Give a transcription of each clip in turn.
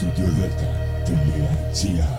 Στούντιο Δέλτα.gr.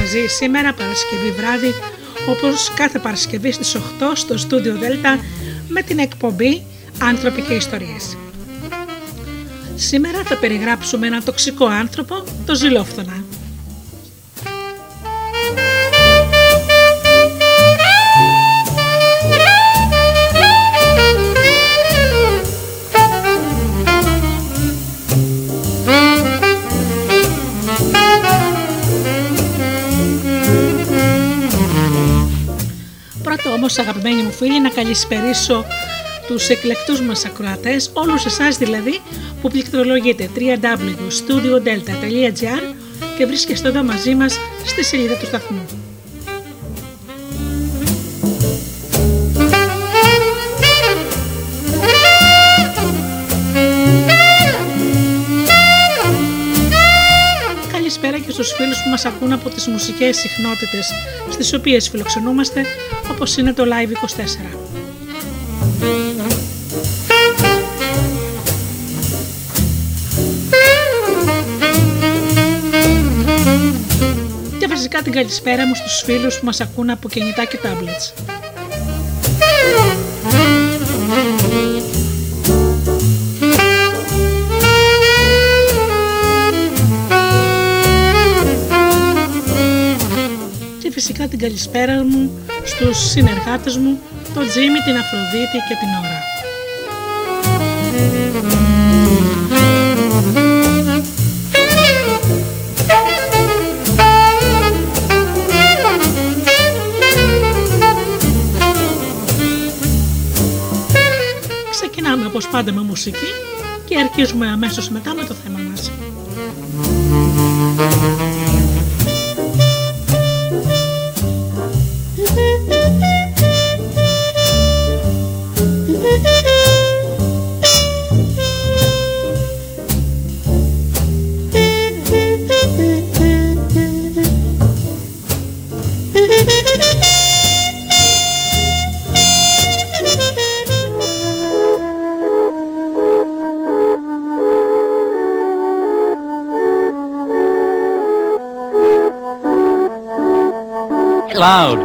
Μαζί σήμερα Παρασκευή βράδυ, όπως κάθε Παρασκευή στις 8 στο Στούντιο Δέλτα με την εκπομπή «Άνθρωποι και ιστορίες». Σήμερα θα περιγράψουμε έναν τοξικό άνθρωπο, το ζυλόφθονα. Όμως αγαπημένοι μου φίλοι, να καλησπερίσω τους εκλεκτούς μας ακροατές, όλους εσάς δηλαδή που πληκτρολογείτε www.studiodelta.gr και βρίσκεστε εδώ μαζί μας στη σελίδα του σταθμού. Στους φίλους που μας ακούν από τις μουσικές συχνότητες στις οποίες φιλοξενούμαστε, όπως είναι το Live 24. Και φυσικά την καλησπέρα μου στους φίλους που μας ακούν από κινητά και tablets. Φυσικά την καλησπέρα μου στους συνεργάτες μου, τον Τζίμι, την Αφροδίτη και την Ωρα. Ξεκινάμε όπως πάντα με μουσική και αρχίζουμε αμέσως μετά με το θέμα μας. Loud.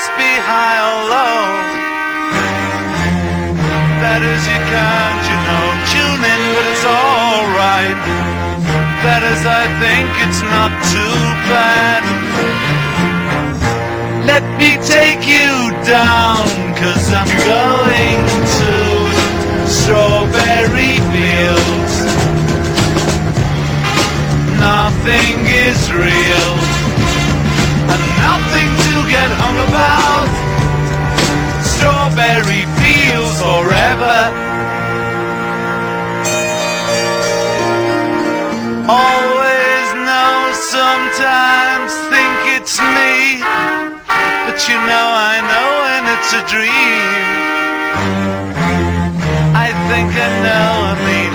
must be high or low. That is, you can't, you know, tune in, but it's alright. That is, I think it's not too bad. Let me take you down, 'cause I'm going to strawberry fields. Nothing is real, and nothing to get hung about. Strawberry fields forever. Always know, sometimes think it's me, but you know I know when it's a dream. I think I know, I mean,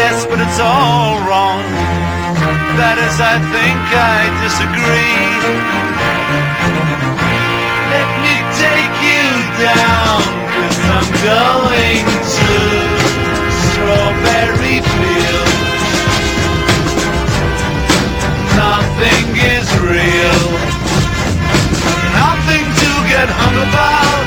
yes, but it's all wrong. That is, I think I disagree. Let me take you down, 'cause I'm going to strawberry fields. Nothing is real, nothing to get hung about.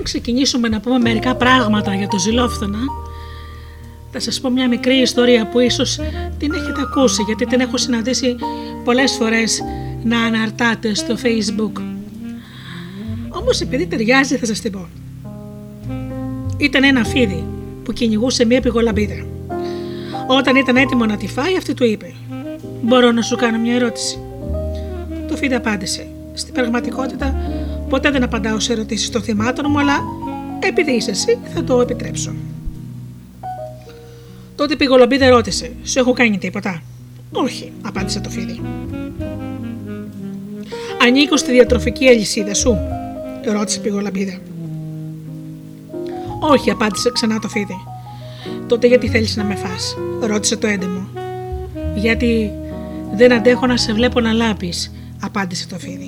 Πριν ξεκινήσουμε να πούμε μερικά πράγματα για το ζηλόφθονα, θα σας πω μια μικρή ιστορία που ίσως την έχετε ακούσει, γιατί την έχω συναντήσει πολλές φορές να αναρτάτε στο Facebook. Όμως επειδή ταιριάζει θα σας την πω. Ήταν ένα φίδι που κυνηγούσε μια πηγολαμπίδα. Όταν ήταν έτοιμο να τη φάει, αυτή του είπε: «Μπορώ να σου κάνω μια ερώτηση?» Το φίδι απάντησε: «Στην πραγματικότητα ποτέ δεν απαντάω σε ερωτήσεις των θυμάτων μου, αλλά επειδή είσαι εσύ θα το επιτρέψω». Τότε η πηγολαμπίδα ρώτησε: «Σου έχω κάνει τίποτα?» «Όχι», απάντησε το φίδι. «Ανήκω στη διατροφική αλυσίδα σου?» ρώτησε η πηγολαμπίδα. «Όχι», απάντησε ξανά το φίδι. «Τότε γιατί θέλεις να με φας?» ρώτησε το έντιμο. «Γιατί δεν αντέχω να σε βλέπω να λάπεις», απάντησε το φίδι.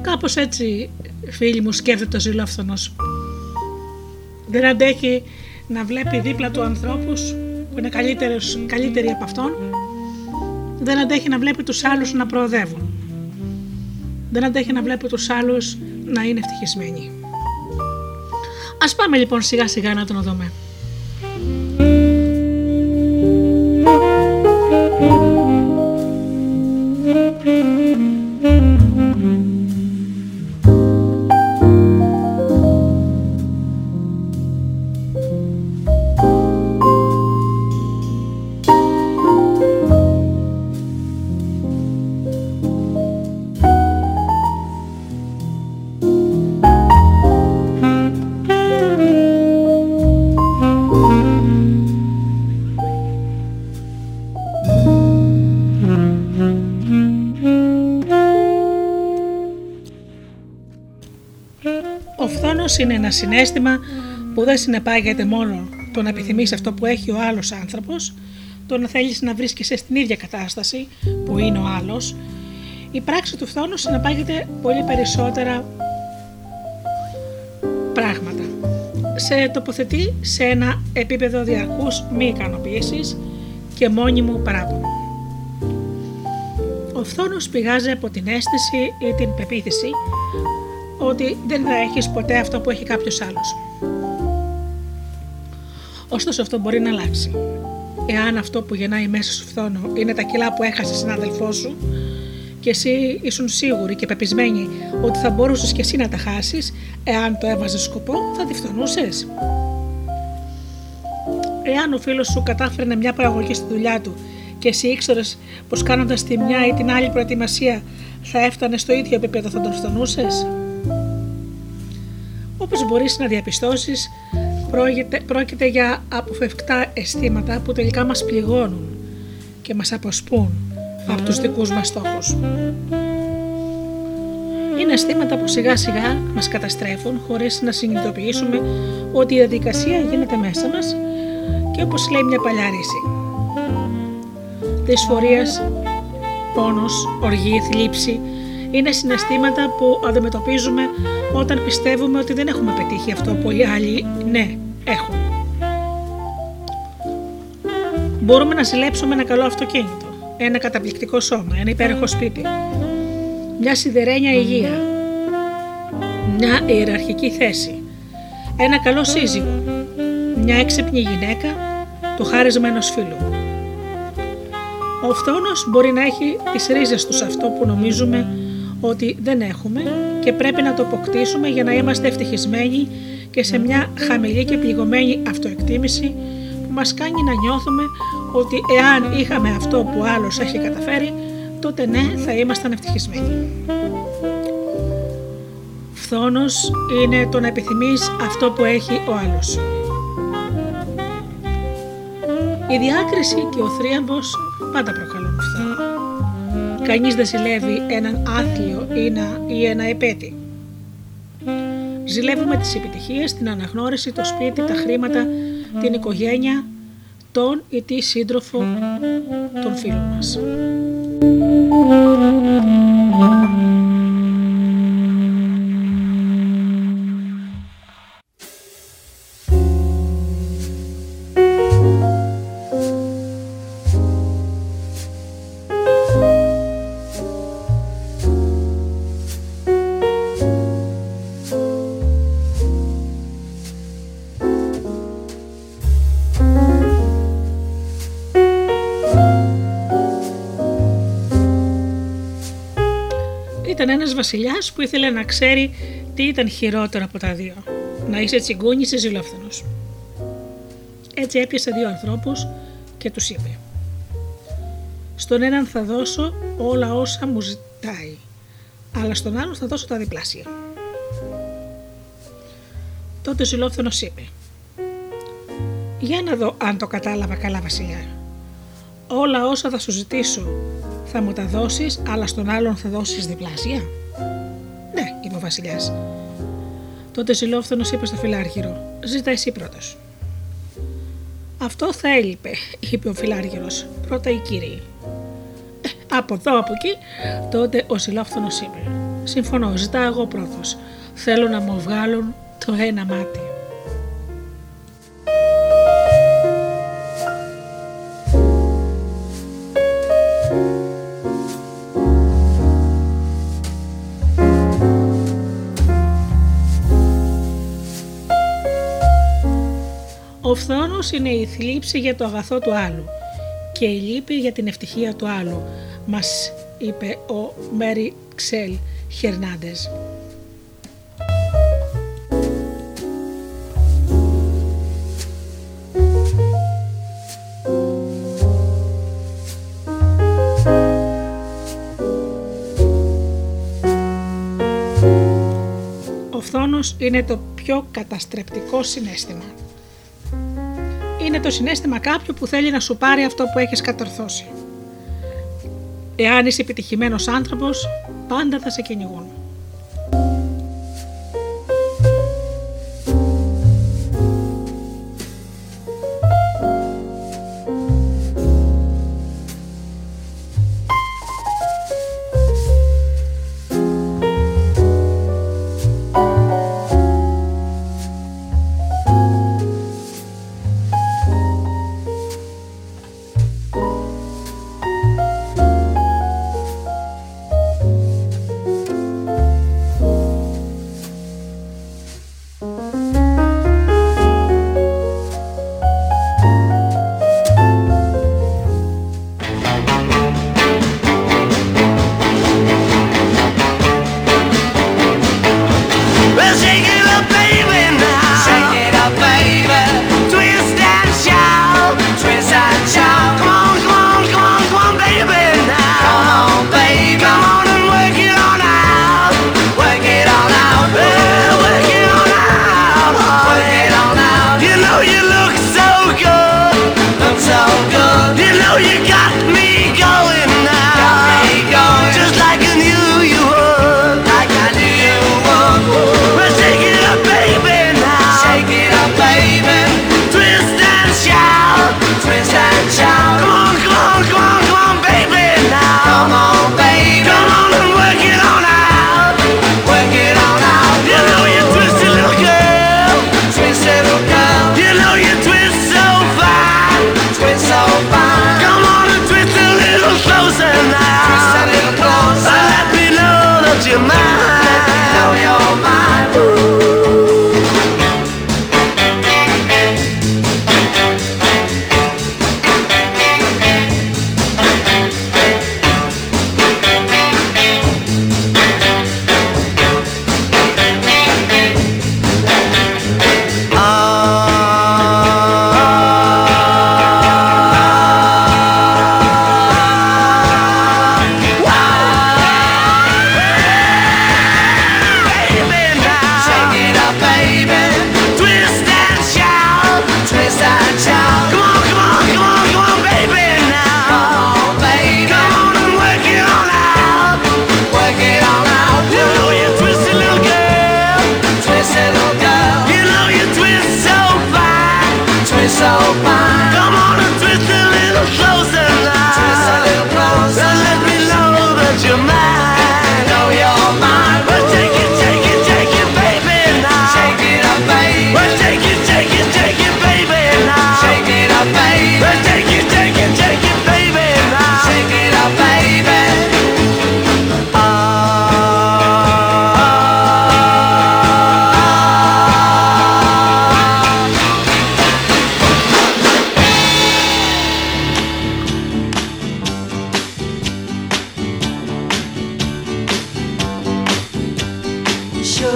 Κάπως έτσι, φίλοι μου, σκέφτεται ο ζηλόφθονος. Δεν αντέχει να βλέπει δίπλα του ανθρώπους που είναι καλύτεροι από αυτόν. Δεν αντέχει να βλέπει τους άλλους να προοδεύουν. Δεν αντέχει να βλέπει τους άλλους να είναι ευτυχισμένοι. Ας πάμε λοιπόν σιγά σιγά να τον δούμε. Είναι ένα συναίσθημα που δεν συνεπάγεται μόνο το να επιθυμείς αυτό που έχει ο άλλος άνθρωπος, το να θέλεις να βρίσκεσαι στην ίδια κατάσταση που είναι ο άλλος. Η πράξη του φθόνου συνεπάγεται πολύ περισσότερα πράγματα. Σε τοποθετεί σε ένα επίπεδο διαρκούς μη ικανοποίησης και μόνιμου παράπονου. Ο φθόνος πηγάζει από την αίσθηση ή την πεποίθηση ότι δεν θα έχεις ποτέ αυτό που έχει κάποιος άλλος. Ωστόσο αυτό μπορεί να αλλάξει. Εάν αυτό που γεννάει μέσα σου φθόνο είναι τα κιλά που έχασε συνάδελφός σου και εσύ ήσουν σίγουρη και πεπισμένη ότι θα μπορούσες και εσύ να τα χάσεις, εάν το έβαζες σκοπό θα τη φθονούσες. Εάν ο φίλος σου κατάφερνε μια παραγωγή στη δουλειά του και εσύ ήξερες πως κάνοντας τη μια ή την άλλη προετοιμασία θα έφτανε στο ίδιο επίπεδο, θα τον φθονούσες. Όπως μπορείς να διαπιστώσεις, πρόκειται για αποφευκτά αισθήματα που τελικά μας πληγώνουν και μας αποσπούν από τους δικούς μας στόχους. Είναι αισθήματα που σιγά σιγά μας καταστρέφουν χωρίς να συνειδητοποιήσουμε ότι η διαδικασία γίνεται μέσα μας και, όπως λέει μια παλιά ρίση, δυσφορίας, πόνος, οργή, θλίψη είναι συναισθήματα που αντιμετωπίζουμε όταν πιστεύουμε ότι δεν έχουμε πετύχει αυτό που οι άλλοι ναι έχουν. Μπορούμε να ζηλέψουμε ένα καλό αυτοκίνητο, ένα καταπληκτικό σώμα, ένα υπέροχο σπίτι, μια σιδερένια υγεία, μια ιεραρχική θέση, ένα καλό σύζυγο, μια έξυπνη γυναίκα, το χάρισμα ενός φίλου. Ο φθόνος μπορεί να έχει τις ρίζες του σε αυτό που νομίζουμε ότι δεν έχουμε και πρέπει να το αποκτήσουμε για να είμαστε ευτυχισμένοι και σε μια χαμηλή και πληγωμένη αυτοεκτίμηση που μας κάνει να νιώθουμε ότι εάν είχαμε αυτό που άλλος έχει καταφέρει, τότε ναι, θα ήμασταν ευτυχισμένοι. Φθόνος είναι το να επιθυμείς αυτό που έχει ο άλλος. Η διάκριση και ο θρίαμβος πάντα προκαλούν φθόνο. Κανείς δεν ζηλεύει έναν άθλιο ή ένα επέτη. Ζηλεύουμε τις επιτυχίες, την αναγνώριση, το σπίτι, τα χρήματα, την οικογένεια, τον ή τη σύντροφο των φίλων μας. Ήταν ένας βασιλιάς που ήθελε να ξέρει τι ήταν χειρότερο από τα δύο, να είσαι τσιγκούνης ή ζηλόφθενος. Έτσι έπιασε δύο ανθρώπους και τους είπε: στον έναν θα δώσω όλα όσα μου ζητάει, αλλά στον άλλον θα δώσω τα διπλάσια. Τότε ο ζηλόφθενος είπε: για να δω αν το κατάλαβα καλά, βασιλιά. Όλα όσα θα σου ζητήσω θα μου τα δώσεις, αλλά στον άλλον θα δώσεις διπλάσια. Ναι, είπε ο βασιλιάς. Τότε ζηλόφθονος είπε στο φιλάργυρο: ζήτα εσύ πρώτος. Αυτό θα έλειπε, είπε ο φιλάργυρος. Πρώτα οι κύριοι. Από εδώ, από εκεί. Τότε ο ζηλόφθονος είπε: συμφωνώ, ζητάω εγώ πρώτος. Θέλω να μου βγάλουν το ένα μάτι. Ο φθόνος είναι η θλίψη για το αγαθό του άλλου και η λύπη για την ευτυχία του άλλου, μας είπε ο Μέρι Ξελ Χερνάντες. Ο φθόνος είναι το πιο καταστρεπτικό συναίσθημα. Είναι το συναίσθημα κάποιου που θέλει να σου πάρει αυτό που έχεις κατορθώσει. Εάν είσαι επιτυχημένος άνθρωπος, πάντα θα σε κυνηγούν.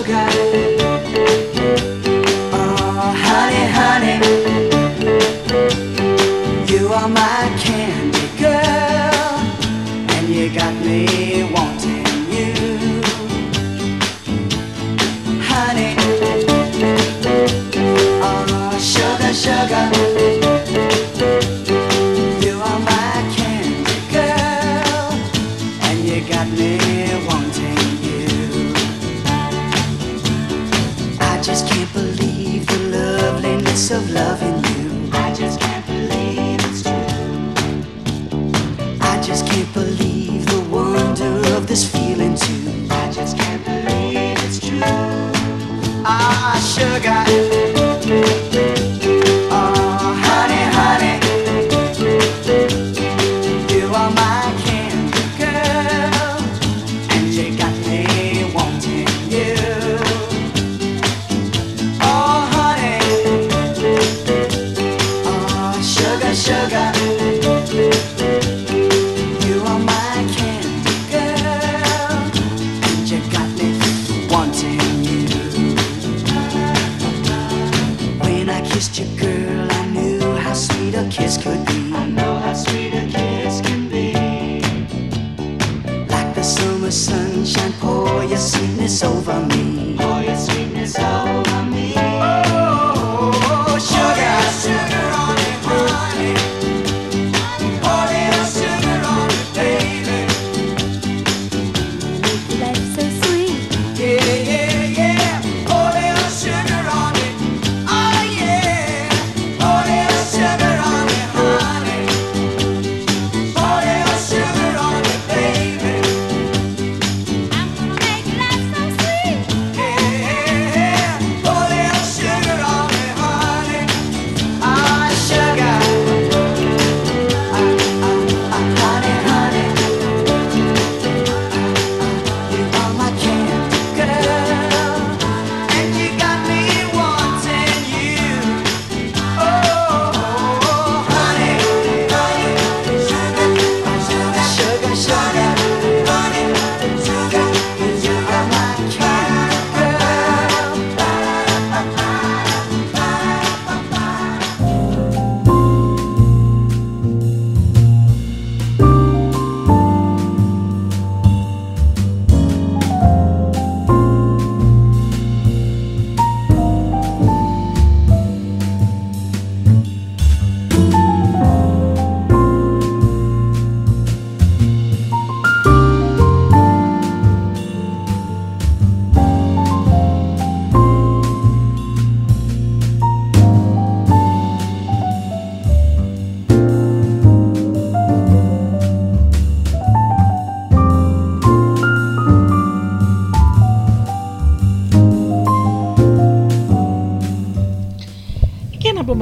sky. Oh, honey, honey, you are my candy girl, and you got me wanting you. Honey, oh, sugar, sugar. Of loving you, I just can't believe it's true. I just can't believe the wonder of this feeling too. I just can't believe it's true. Ah, sugar.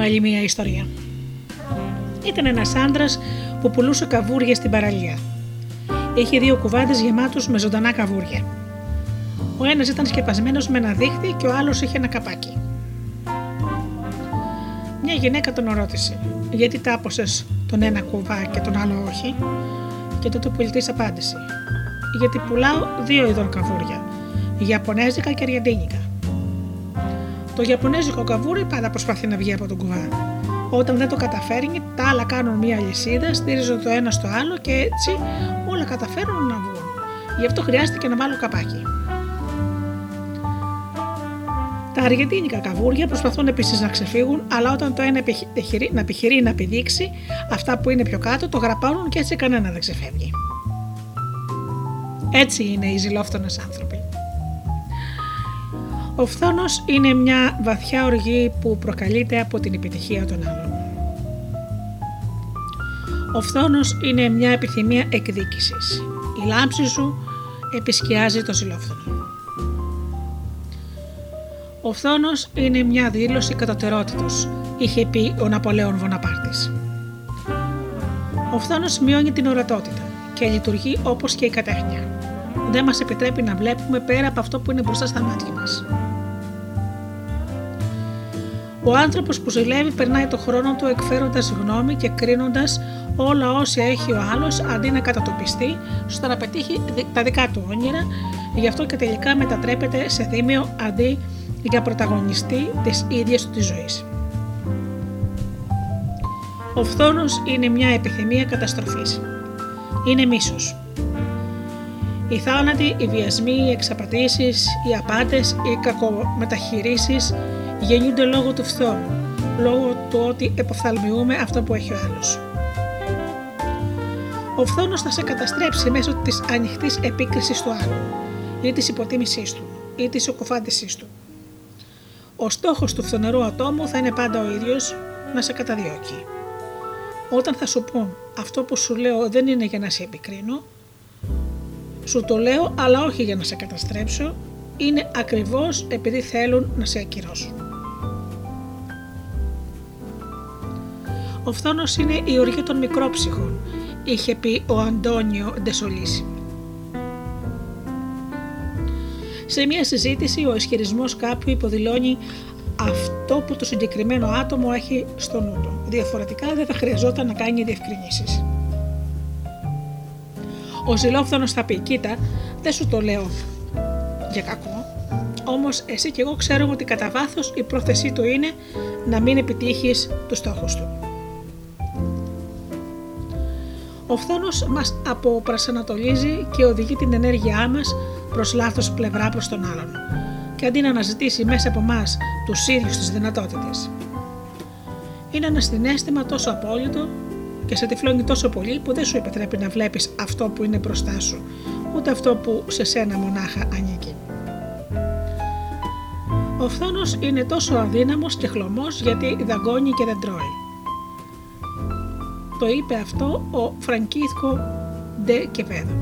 Άλλη μια ιστορία. Ήταν ένας άντρας που πουλούσε καβούρια στην παραλία. Είχε δύο κουβάδες γεμάτους με ζωντανά καβούρια. Ο ένας ήταν σκεπασμένος με ένα δίχτυ και ο άλλος είχε ένα καπάκι. Μια γυναίκα τον ρώτησε: «Γιατί τάπωσες τον ένα κουβά και τον άλλο όχι?» Και τότε ο πουλητής απάντησε: «Γιατί πουλάω δύο ειδών καβούρια, Ιαπωνέζικα και Αργεντίνικα. Το Ιαπωνέζικο καβούρι πάντα προσπαθεί να βγει από τον κουβά. Όταν δεν το καταφέρνει, τα άλλα κάνουν μία αλυσίδα, στηρίζονται το ένα στο άλλο και έτσι όλα καταφέρουν να βγουν. Γι' αυτό χρειάστηκε να βάλω καπάκι. Τα αργεντίνικα καβούρια προσπαθούν επίσης να ξεφύγουν, αλλά όταν το ένα επιχειρεί να πηδήξει αυτά που είναι πιο κάτω, το γραπάνουν και έτσι κανένα δεν ξεφεύγει. Έτσι είναι οι ζηλόφθονες άνθρωποι. Ο φθόνος είναι μια βαθιά οργή που προκαλείται από την επιτυχία των άλλων. Ο φθόνος είναι μια επιθυμία εκδίκησης. Η λάμψη σου επισκιάζει το ζηλόφθονο. Ο φθόνος είναι μια δήλωση κατωτερότητος, είχε πει ο Ναπολέον Βοναπάρτης. Ο φθόνος μειώνει την ορατότητα και λειτουργεί όπως και η κατέχνια. Δεν μας επιτρέπει να βλέπουμε πέρα από αυτό που είναι μπροστά στα μάτια μας. Ο άνθρωπος που ζηλεύει περνάει το χρόνο του εκφέροντας γνώμη και κρίνοντας όλα όσα έχει ο άλλος αντί να κατατοπιστεί, στο να πετύχει τα δικά του όνειρα, γι' αυτό και τελικά μετατρέπεται σε δίμιο αντί για πρωταγωνιστή της ίδιας του της ζωής. Ο φθόνος είναι μια επιθυμία καταστροφής. Είναι μίσος. Οι θάνατοι, οι βιασμοί, οι εξαπατήσεις, οι απάτες, οι κακομεταχειρήσεις γεννιούνται λόγω του φθόνου, λόγω του ότι εποφθαλμιούμε αυτό που έχει ο άλλος. Ο φθόνος θα σε καταστρέψει μέσω της ανοιχτής επίκρισης του άλλου, ή της υποτίμησής του, ή της οκοφάντησής του. Ο στόχος του φθονερού ατόμου θα είναι πάντα ο ίδιος, να σε καταδιώκει. Όταν θα σου πούν αυτό που σου λέω δεν είναι για να σε επικρίνω, σου το λέω αλλά όχι για να σε καταστρέψω, είναι ακριβώς επειδή θέλουν να σε ακυρώσουν. Ο φθόνος είναι η οργή των μικρόψυχων, είχε πει ο Αντώνιο Ντεσολίση. Σε μια συζήτηση ο ισχυρισμός κάποιου υποδηλώνει αυτό που το συγκεκριμένο άτομο έχει στο νου του. Διαφορετικά δεν θα χρειαζόταν να κάνει διευκρινήσεις. Ο ζηλόφθονος θα πει, κοίτα, δεν σου το λέω για κακό, όμως εσύ και εγώ ξέρουμε ότι κατά βάθος η πρόθεσή του είναι να μην επιτύχεις τους στόχους του. Ο φθόνος μας αποπρασανατολίζει και οδηγεί την ενέργειά μας προς λάθος πλευρά προς τον άλλον και αντί να αναζητήσει μέσα από μας τους ίδιους τις δυνατότητες. Είναι ένα συναίσθημα τόσο απόλυτο και σε τυφλώνει τόσο πολύ που δεν σου επιτρέπει να βλέπεις αυτό που είναι μπροστά σου, ούτε αυτό που σε σένα μονάχα ανήκει. Ο φθόνος είναι τόσο αδύναμος και χλωμός γιατί δαγκώνει και δεν τρώει. Το είπε αυτό ο Φρανσίσκο ντε Κεβέδο.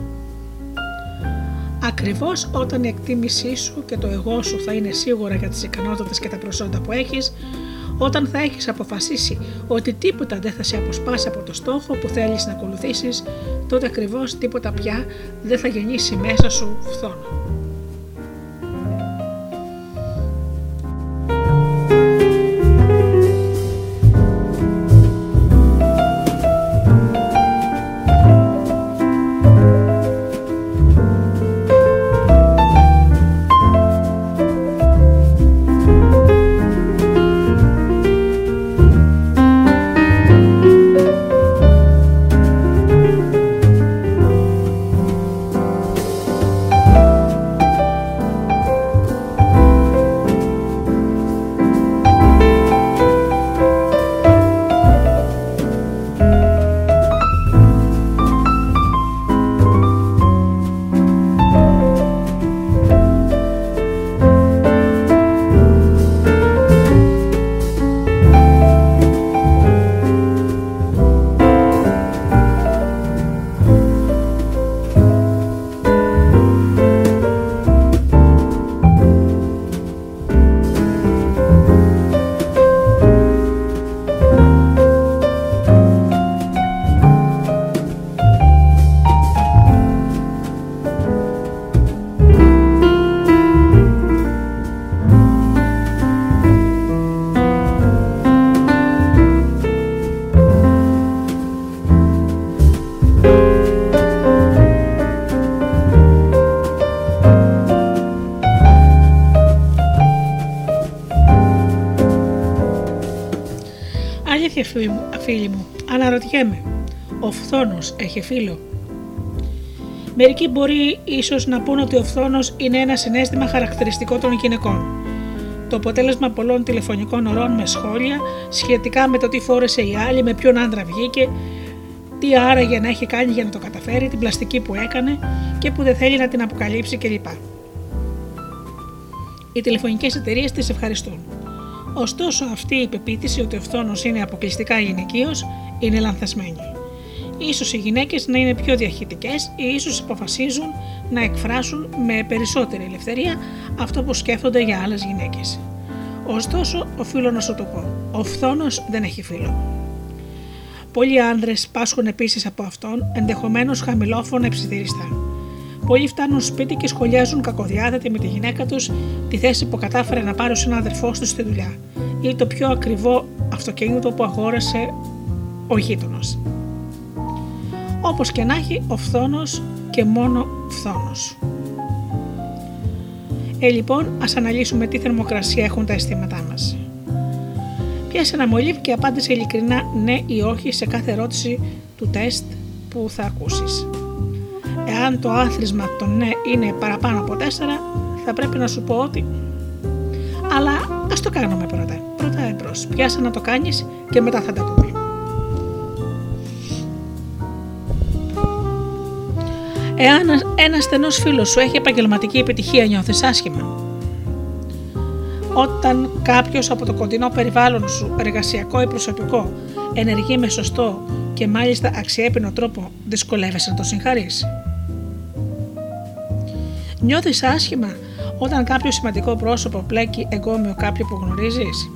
Ακριβώς όταν η εκτίμησή σου και το εγώ σου θα είναι σίγουρα για τις ικανότητες και τα προσόντα που έχεις, όταν θα έχεις αποφασίσει ότι τίποτα δεν θα σε αποσπάσει από το στόχο που θέλεις να ακολουθήσεις, τότε ακριβώς τίποτα πια δεν θα γεννήσει μέσα σου φθόνο. Φίλοι μου, αναρωτιέμαι, ο φθόνος έχει φίλο? Μερικοί μπορεί ίσως να πούν ότι ο φθόνος είναι ένα συναίσθημα χαρακτηριστικό των γυναικών. Το αποτέλεσμα πολλών τηλεφωνικών ωρών με σχόλια σχετικά με το τι φόρεσε η άλλη, με ποιον άντρα βγήκε, τι άραγε να έχει κάνει για να το καταφέρει, την πλαστική που έκανε και που δεν θέλει να την αποκαλύψει κλπ. Οι τηλεφωνικές εταιρείες τις ευχαριστούν. Ωστόσο, αυτή η πεποίθηση ότι ο φθόνος είναι αποκλειστικά γυναικείος είναι λανθασμένη. Ίσως οι γυναίκες να είναι πιο διαχειτικές ή ίσως αποφασίζουν να εκφράσουν με περισσότερη ελευθερία αυτό που σκέφτονται για άλλες γυναίκες. Ωστόσο, οφείλω να σου το πω, ο φθόνος δεν έχει φίλο. Πολλοί άνδρες πάσχουν επίσης από αυτόν, ενδεχομένως χαμηλόφωνα ψιθυριστά. πολλοί φτάνουν σπίτι και σχολιάζουν κακοδιάθετη με τη γυναίκα τους τη θέση που κατάφερε να πάρει ο συνάδελφός τους στη δουλειά ή το πιο ακριβό αυτοκίνητο που αγόρασε ο γείτονας. Όπως και να έχει, ο φθόνος και μόνο φθόνος. Λοιπόν, ας αναλύσουμε τι θερμοκρασία έχουν τα αισθήματά μας. Πιάσε ένα μολύβι και απάντησε ειλικρινά ναι ή όχι σε κάθε ερώτηση του τεστ που θα ακούσεις. Εάν το άθροισμα το ναι είναι παραπάνω από 4, θα πρέπει να σου πω ότι... Αλλά ας το κάνουμε πρώτα. Πρώτα εμπρός. Πιάσε να το κάνεις και μετά θα τα πούμε. Εάν ένας στενός φίλος σου έχει επαγγελματική επιτυχία, νιώθεις άσχημα. Όταν κάποιος από το κοντινό περιβάλλον σου, εργασιακό ή προσωπικό, ενεργεί με σωστό και μάλιστα αξιέπαινο τρόπο, δυσκολεύεσαι να το συγχαρείς. Νιώθεις άσχημα όταν κάποιο σημαντικό πρόσωπο πλέκει εγκόμιο κάποιου που γνωρίζεις.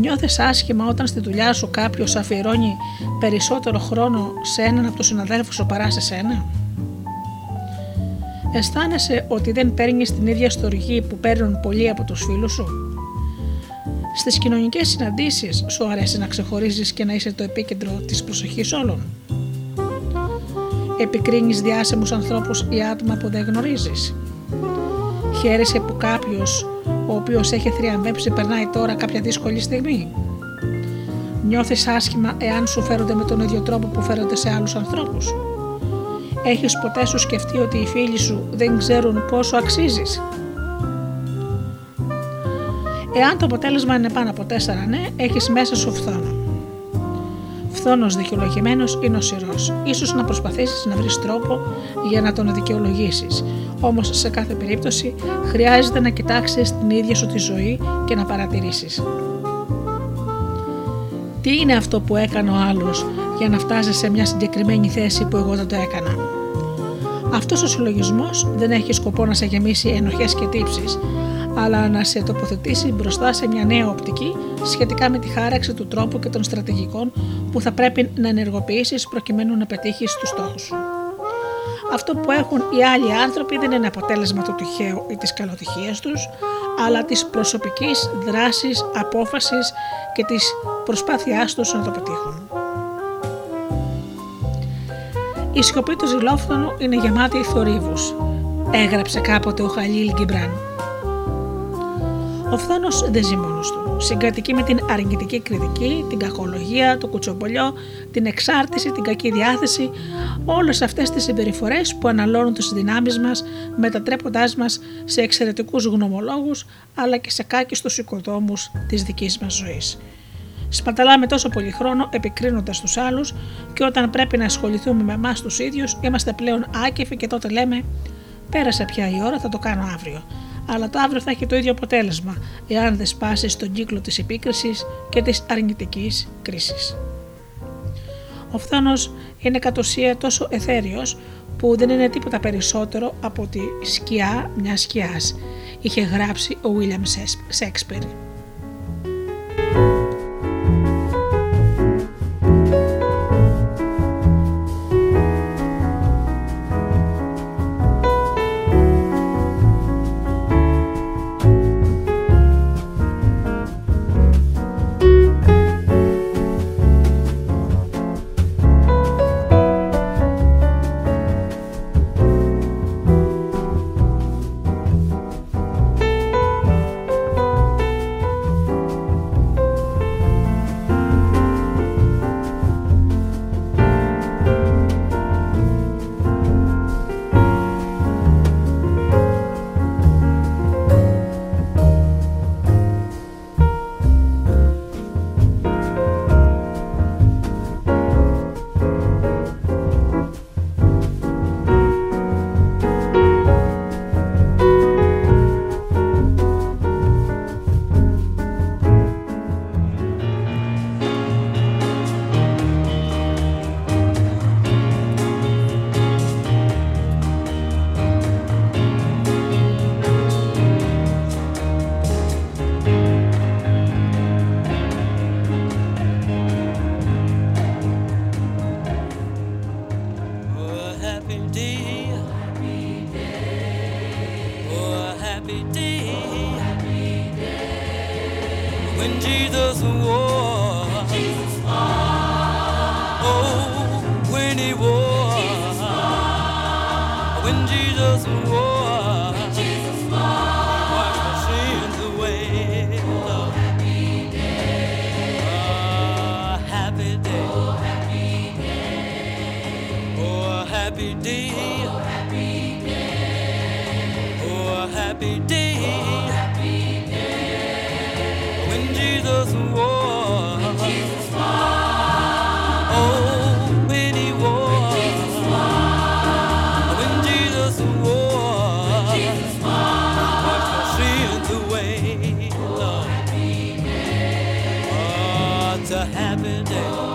Νιώθεις άσχημα όταν στη δουλειά σου κάποιος αφιερώνει περισσότερο χρόνο σε έναν από τους συναδέλφους σου παρά σε σένα. Αισθάνεσαι ότι δεν παίρνεις την ίδια στοργή που παίρνουν πολλοί από τους φίλους σου. Στις κοινωνικές συναντήσεις σου αρέσει να ξεχωρίζεις και να είσαι το επίκεντρο της προσοχής όλων. Επικρίνεις διάσημους ανθρώπους ή άτομα που δεν γνωρίζεις. Χαίρεσαι που κάποιος ο οποίος έχει θριαμβέψει περνάει τώρα κάποια δύσκολη στιγμή. Νιώθεις άσχημα εάν σου φέρονται με τον ίδιο τρόπο που φέρονται σε άλλους ανθρώπους. Έχεις ποτέ σου σκεφτεί ότι οι φίλοι σου δεν ξέρουν πόσο αξίζεις? Εάν το αποτέλεσμα είναι πάνω από 4 ναι, έχεις μέσα σου φθόνο. Φθόνος δικαιολογημένος είναι ο σειρός. Ίσως να προσπαθήσεις να βρεις τρόπο για να τον δικαιολογήσεις. Όμως σε κάθε περίπτωση χρειάζεται να κοιτάξεις την ίδια σου τη ζωή και να παρατηρήσεις. Τι είναι αυτό που έκανε ο άλλος για να φτάσει σε μια συγκεκριμένη θέση που εγώ δεν το έκανα? Αυτός ο συλλογισμός δεν έχει σκοπό να σε γεμίσει ενοχές και τύψεις, αλλά να σε τοποθετήσει μπροστά σε μια νέα οπτική σχετικά με τη χάραξη του τρόπου και των στρατηγικών που θα πρέπει να ενεργοποιήσεις προκειμένου να πετύχεις τους στόχους σου. Αυτό που έχουν οι άλλοι άνθρωποι δεν είναι αποτέλεσμα του τυχαίου ή της καλοτυχίας τους, αλλά της προσωπικής δράσης, απόφασης και της προσπάθειάς τους να το πετύχουν. Η σκοπή του ζηλόφθονου είναι γεμάτη θορύβους, έγραψε κάποτε ο Χαλίλ Γκυμπράν. Ο φθόνος δεν ζει μόνος του. Συγκατοικεί με την αρνητική κριτική, την κακολογία, το κουτσομπολιό, την εξάρτηση, την κακή διάθεση, όλες αυτές τις συμπεριφορές που αναλώνουν τις δυνάμεις μας, μετατρέποντάς μας σε εξαιρετικούς γνωμολόγους, αλλά και σε κάκιστους οικοδόμους της δικής μας ζωής. Σπαταλάμε τόσο πολύ χρόνο επικρίνοντας τους άλλους και όταν πρέπει να ασχοληθούμε με εμάς τους ίδιους, είμαστε πλέον άκεφοι και τότε λέμε «Πέρασε πια η ώρα, θα το κάνω αύριο». Αλλά το αύριο θα έχει το ίδιο αποτέλεσμα, εάν δεν σπάσεις τον κύκλο της επίκρισης και της αρνητικής κρίσης. Ο φθόνος είναι κατ' ουσία τόσο εθέριος που δεν είναι τίποτα περισσότερο από τη σκιά μιας σκιάς, είχε γράψει ο Ουίλιαμ Σαίξπηρ. Jesus wore. Jesus wore. Oh, when he wore. Jesus wore. When Jesus wore. When Jesus wore. Wash my sins away. Oh, happy day. Oh, happy day. Oh, happy day. Oh, happy day. Oh, happy day. Oh, happy day. Oh, happy day. When Jesus wore. When Jesus wore. Oh, when he wore. When Jesus wore. When Jesus wore. When Jesus wore. Wash my sins away. Oh, happy day. Oh, it's a happy day. Oh, happy day.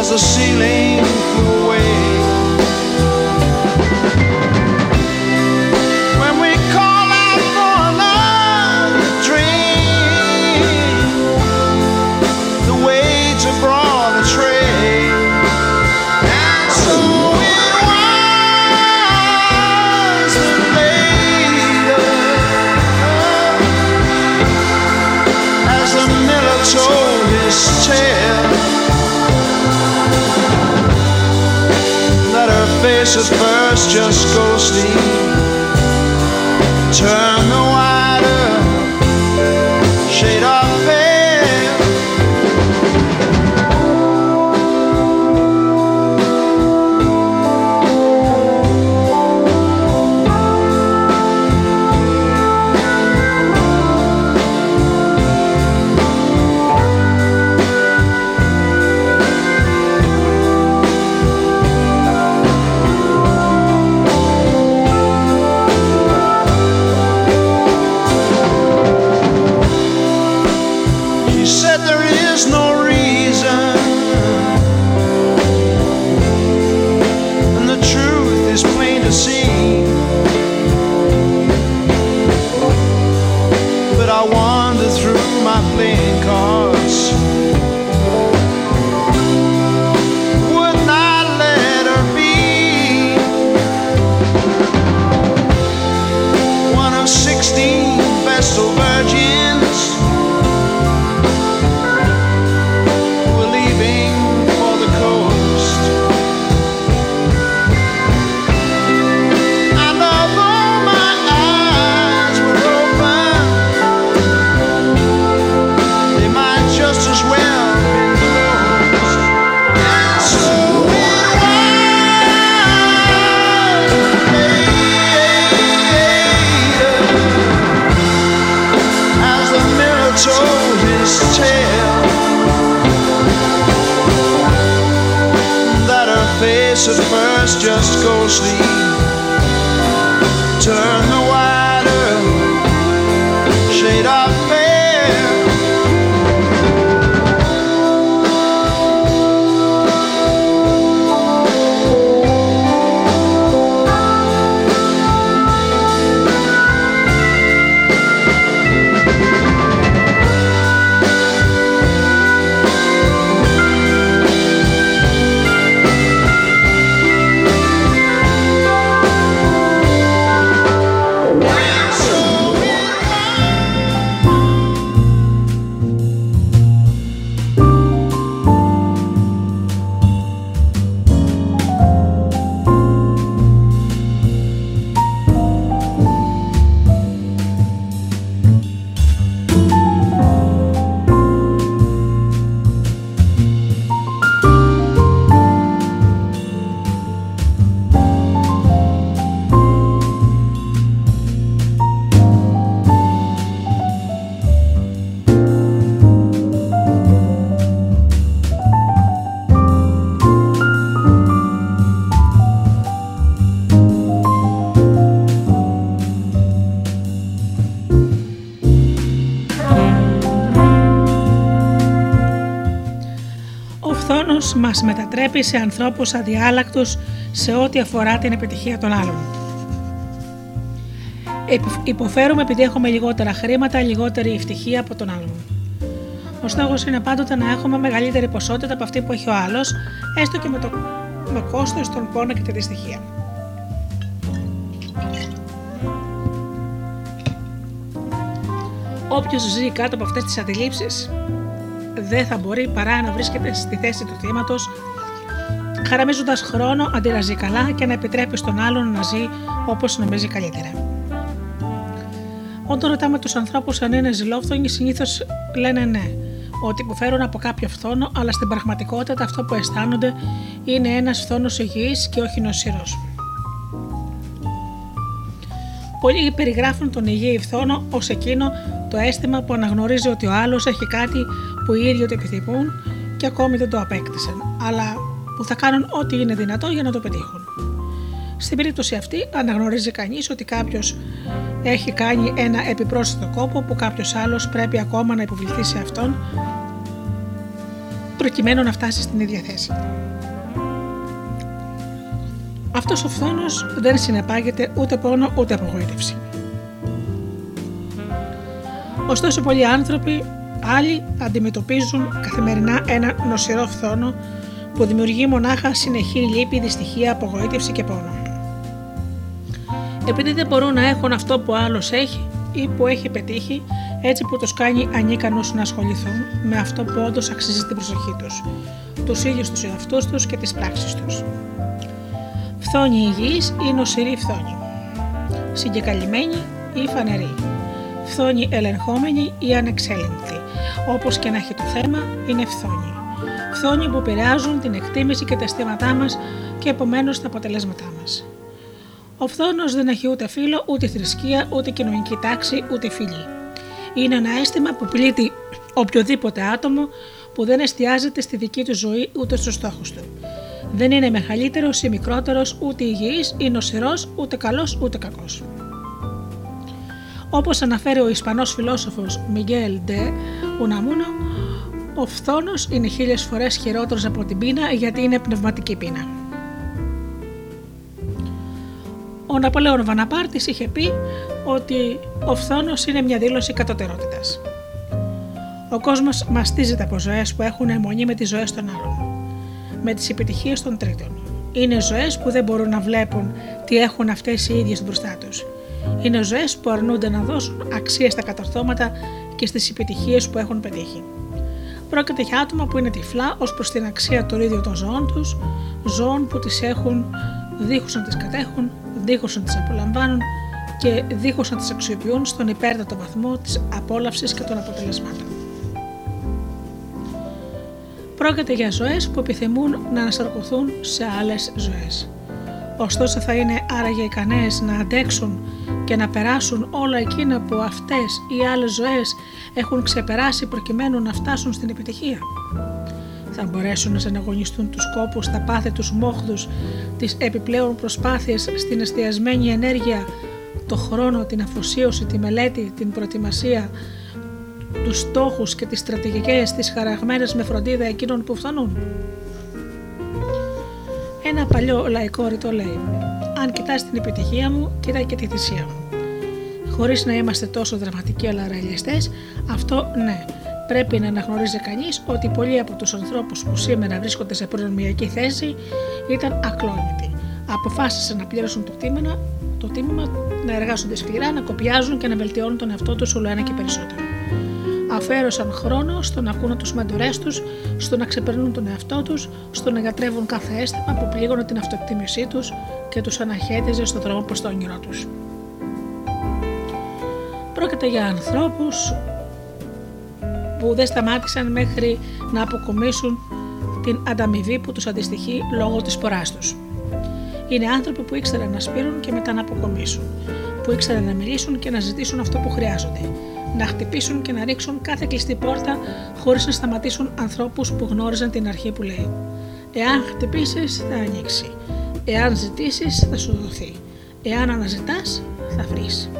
as the ceiling flew away. When we call out for another dream, the waves have brought a train, and so it was that later, as the miller told his tale, faces first, just ghosty. Turn the wider shade of veil. Μας μετατρέπει σε ανθρώπους αδιάλακτους σε ό,τι αφορά την επιτυχία των άλλων. Υποφέρουμε επειδή έχουμε λιγότερα χρήματα, λιγότερη ευτυχία από τον άλλον. Ο στόχος είναι πάντοτε να έχουμε μεγαλύτερη ποσότητα από αυτή που έχει ο άλλος, έστω και με κόστος τον πόνο και τη δυστυχία. Όποιος ζει κάτω από αυτές τις αντιλήψεις δεν θα μπορεί παρά να βρίσκεται στη θέση του θύματος, χαραμίζοντας χρόνο αντί να ζει καλά και να επιτρέπει στον άλλον να ζει όπως νομίζει καλύτερα. Όταν ρωτάμε τους ανθρώπους αν είναι ζηλόφθονοι, συνήθως λένε ναι, ότι υποφέρουν από κάποιο φθόνο, αλλά στην πραγματικότητα αυτό που αισθάνονται είναι ένας φθόνος υγιής και όχι νοσηρός. Πολλοί περιγράφουν τον υγιή φθόνο ως εκείνο το αίσθημα που αναγνωρίζει ότι ο άλλος έχει κάτι που οι ίδιοι το επιθυμούν και ακόμη δεν το απέκτησαν, αλλά που θα κάνουν ό,τι είναι δυνατό για να το πετύχουν. Στην περίπτωση αυτή, αναγνωρίζει κανείς ότι κάποιος έχει κάνει ένα επιπρόσθετο κόπο που κάποιος άλλος πρέπει ακόμα να υποβληθεί σε αυτόν προκειμένου να φτάσει στην ίδια θέση. Αυτός ο φθόνος δεν συνεπάγεται ούτε πόνο ούτε απογοήτευση. Ωστόσο πολλοί άνθρωποι άλλοι αντιμετωπίζουν καθημερινά ένα νοσηρό φθόνο που δημιουργεί μονάχα συνεχή λύπη, δυστυχία, απογοήτευση και πόνο. Επειδή δεν μπορούν να έχουν αυτό που άλλος έχει ή που έχει πετύχει, έτσι που τους κάνει ανίκανους να ασχοληθούν με αυτό που όντως αξίζει την προσοχή τους, τους ίδιους τους εαυτούς τους και τις πράξεις τους. Φθόνη υγιής ή νοσηρή φθόνη, συγκεκαλυμμένη ή φανερή, φθόνη ελεγχόμενη ή ανεξέλεγκτη, όπως και να έχει το θέμα είναι φθόνη. Φθόνη που επηρεάζουν την εκτίμηση και τα αισθήματά μας και επομένως τα αποτελέσματά μας. Ο φθόνος δεν έχει ούτε φύλο, ούτε θρησκεία, ούτε κοινωνική τάξη, ούτε φυλή. Είναι ένα αίσθημα που πλήττει οποιοδήποτε άτομο που δεν εστιάζεται στη δική του ζωή ούτε στους στόχους του. Δεν είναι μεγαλύτερος ή μικρότερος, ούτε υγιής ή νοσηρός, ούτε καλός ούτε κακός. Όπως αναφέρει ο Ισπανός φιλόσοφος Μιγκέλ Ντε Ουναμούνο, ο φθόνος είναι 1000 φορές χειρότερος από την πείνα γιατί είναι πνευματική πείνα. Ο Ναπολέον Βοναπάρτης είχε πει ότι ο φθόνος είναι μια δήλωση κατωτερότητας. Ο κόσμος μαστίζεται από ζωές που έχουν αιμονή με τις ζωές των άλλων, με τις επιτυχίες των τρίτων. Είναι ζωές που δεν μπορούν να βλέπουν τι έχουν αυτές οι ίδιες μπροστά τους. Είναι ζωές που αρνούνται να δώσουν αξία στα κατορθώματα και στις επιτυχίες που έχουν πετύχει. Πρόκειται για άτομα που είναι τυφλά ως προς την αξία των ίδιων των ζώων τους, ζώων που τις έχουν δίχως να τις κατέχουν, δίχως να τις απολαμβάνουν και δίχως να τις αξιοποιούν στον υπέρτατο βαθμό της απόλαυσης και των αποτελεσμάτων. Πρόκειται για ζωές που επιθυμούν να ανασαρκωθούν σε άλλες ζωές. Ωστόσο θα είναι άραγε ικανές να αντέξουν και να περάσουν όλα εκείνα που αυτές οι άλλες ζωές έχουν ξεπεράσει προκειμένου να φτάσουν στην επιτυχία. Θα μπορέσουν να συναγωνιστούν τους κόπους, τα πάθη, τους μόχθους, τις επιπλέον προσπάθειες στην εστιασμένη ενέργεια, το χρόνο, την αφοσίωση, τη μελέτη, την προετοιμασία, τους στόχους και τις στρατηγικές, τις χαραγμένες με φροντίδα εκείνων που φθονούν. Ένα παλιό λαϊκό ρητό λέει: αν κοιτάς την επιτυχία μου, κοίτα και τη θυσία μου. Χωρίς να είμαστε τόσο δραματικοί αλλά ρεαλιστές, αυτό ναι, πρέπει να αναγνωρίζει κανείς ότι πολλοί από τους ανθρώπους που σήμερα βρίσκονται σε προνομιακή θέση ήταν ακλόνητοι. Αποφάσισαν να πληρώσουν το τίμημα, να εργάζονται σκληρά, να κοπιάζουν και να βελτιώνουν τον εαυτό τους όλο ένα και περισσότερο. Αφιέρωσαν χρόνο στο να ακούνε τους μέντορές τους, στο να ξεπερνούν τον εαυτό τους, στο να γιατρεύουν κάθε αίσθημα που πλήγωνε την αυτοεκτίμησή τους και τους αναχέτιζε στον δρόμο προς το όνειρό τους. Πρόκειται για ανθρώπους που δεν σταμάτησαν μέχρι να αποκομίσουν την ανταμοιβή που τους αντιστοιχεί λόγω της ποράς τους. Είναι άνθρωποι που ήξεραν να σπείρουν και μετά να αποκομίσουν, που ήξεραν να μιλήσουν και να ζητήσουν αυτό που χρειάζονται, να χτυπήσουν και να ρίξουν κάθε κλειστή πόρτα χωρίς να σταματήσουν ανθρώπους που γνώριζαν την αρχή που λέει: εάν χτυπήσεις θα ανοίξει, εάν ζητήσεις θα σου δοθεί, εάν αναζητάς θα βρεις.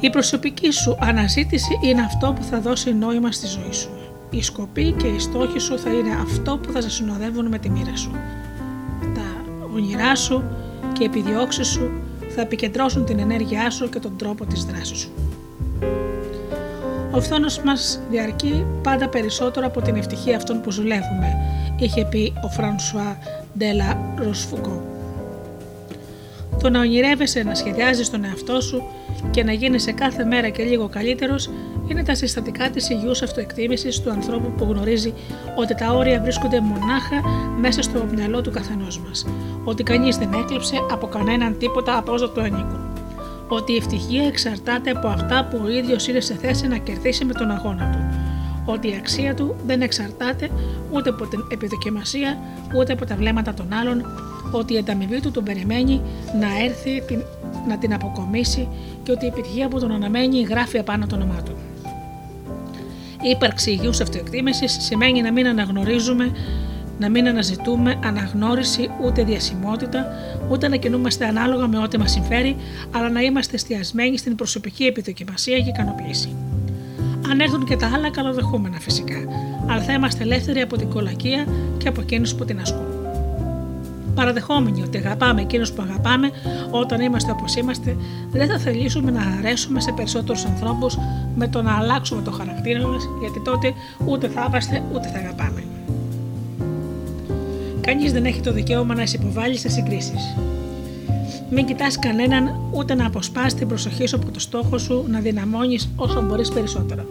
Η προσωπική σου αναζήτηση είναι αυτό που θα δώσει νόημα στη ζωή σου. Οι σκοποί και οι στόχοι σου θα είναι αυτό που θα σε συνοδεύουν με τη μοίρα σου. Τα όνειρά σου και οι επιδιώξεις σου θα επικεντρώσουν την ενέργειά σου και τον τρόπο της δράσης σου. Ο φθόνος μας διαρκεί πάντα περισσότερο από την ευτυχία αυτών που ζουλεύουμε, είχε πει ο Φρανσουά Ντε Λα Ροσφουκώ. Το να ονειρεύεσαι, να σχεδιάζεις τον εαυτό σου και να γίνεσαι κάθε μέρα και λίγο καλύτερος είναι τα συστατικά της υγιούς αυτοεκτίμησης του ανθρώπου που γνωρίζει ότι τα όρια βρίσκονται μονάχα μέσα στο μυαλό του καθενός μας, ότι κανείς δεν έκλεψε από κανέναν τίποτα από όσα του ανήκουν, ότι η ευτυχία εξαρτάται από αυτά που ο ίδιος είναι σε θέση να κερδίσει με τον αγώνα του, ότι η αξία του δεν εξαρτάται ούτε από την επιδοκιμασία ούτε από τα βλέμματα των άλλων, ότι η ανταμοιβή του τον περιμένει να έρθει να την αποκομίσει και ότι η επιτυχία που τον αναμένει γράφει επάνω το όνομά του. Η ύπαρξη υγιούς αυτοεκτίμησης σημαίνει να μην αναγνωρίζουμε, να μην αναζητούμε αναγνώριση ούτε διασημότητα, ούτε να κινούμαστε ανάλογα με ό,τι μας συμφέρει, αλλά να είμαστε εστιασμένοι στην προσωπική επιδοκιμασία και ικανοποίηση. αν έρθουν και τα άλλα καλοδεχούμενα φυσικά, αλλά θα είμαστε ελεύθεροι από την κολακία και από εκείνους που την ασκούν. Παραδεχόμενοι ότι αγαπάμε εκείνους που αγαπάμε, όταν είμαστε όπως είμαστε, δεν θα θελήσουμε να αρέσουμε σε περισσότερους ανθρώπους με το να αλλάξουμε το χαρακτήρα μας, γιατί τότε ούτε θα είμαστε ούτε θα αγαπάμε. Κανείς δεν έχει το δικαίωμα να σε υποβάλει σε συγκρίσεις. Μην κοιτάς κανέναν ούτε να αποσπάς την προσοχή σου από το στόχο σου να δυναμώνεις όσο μπορείς περισσότερο.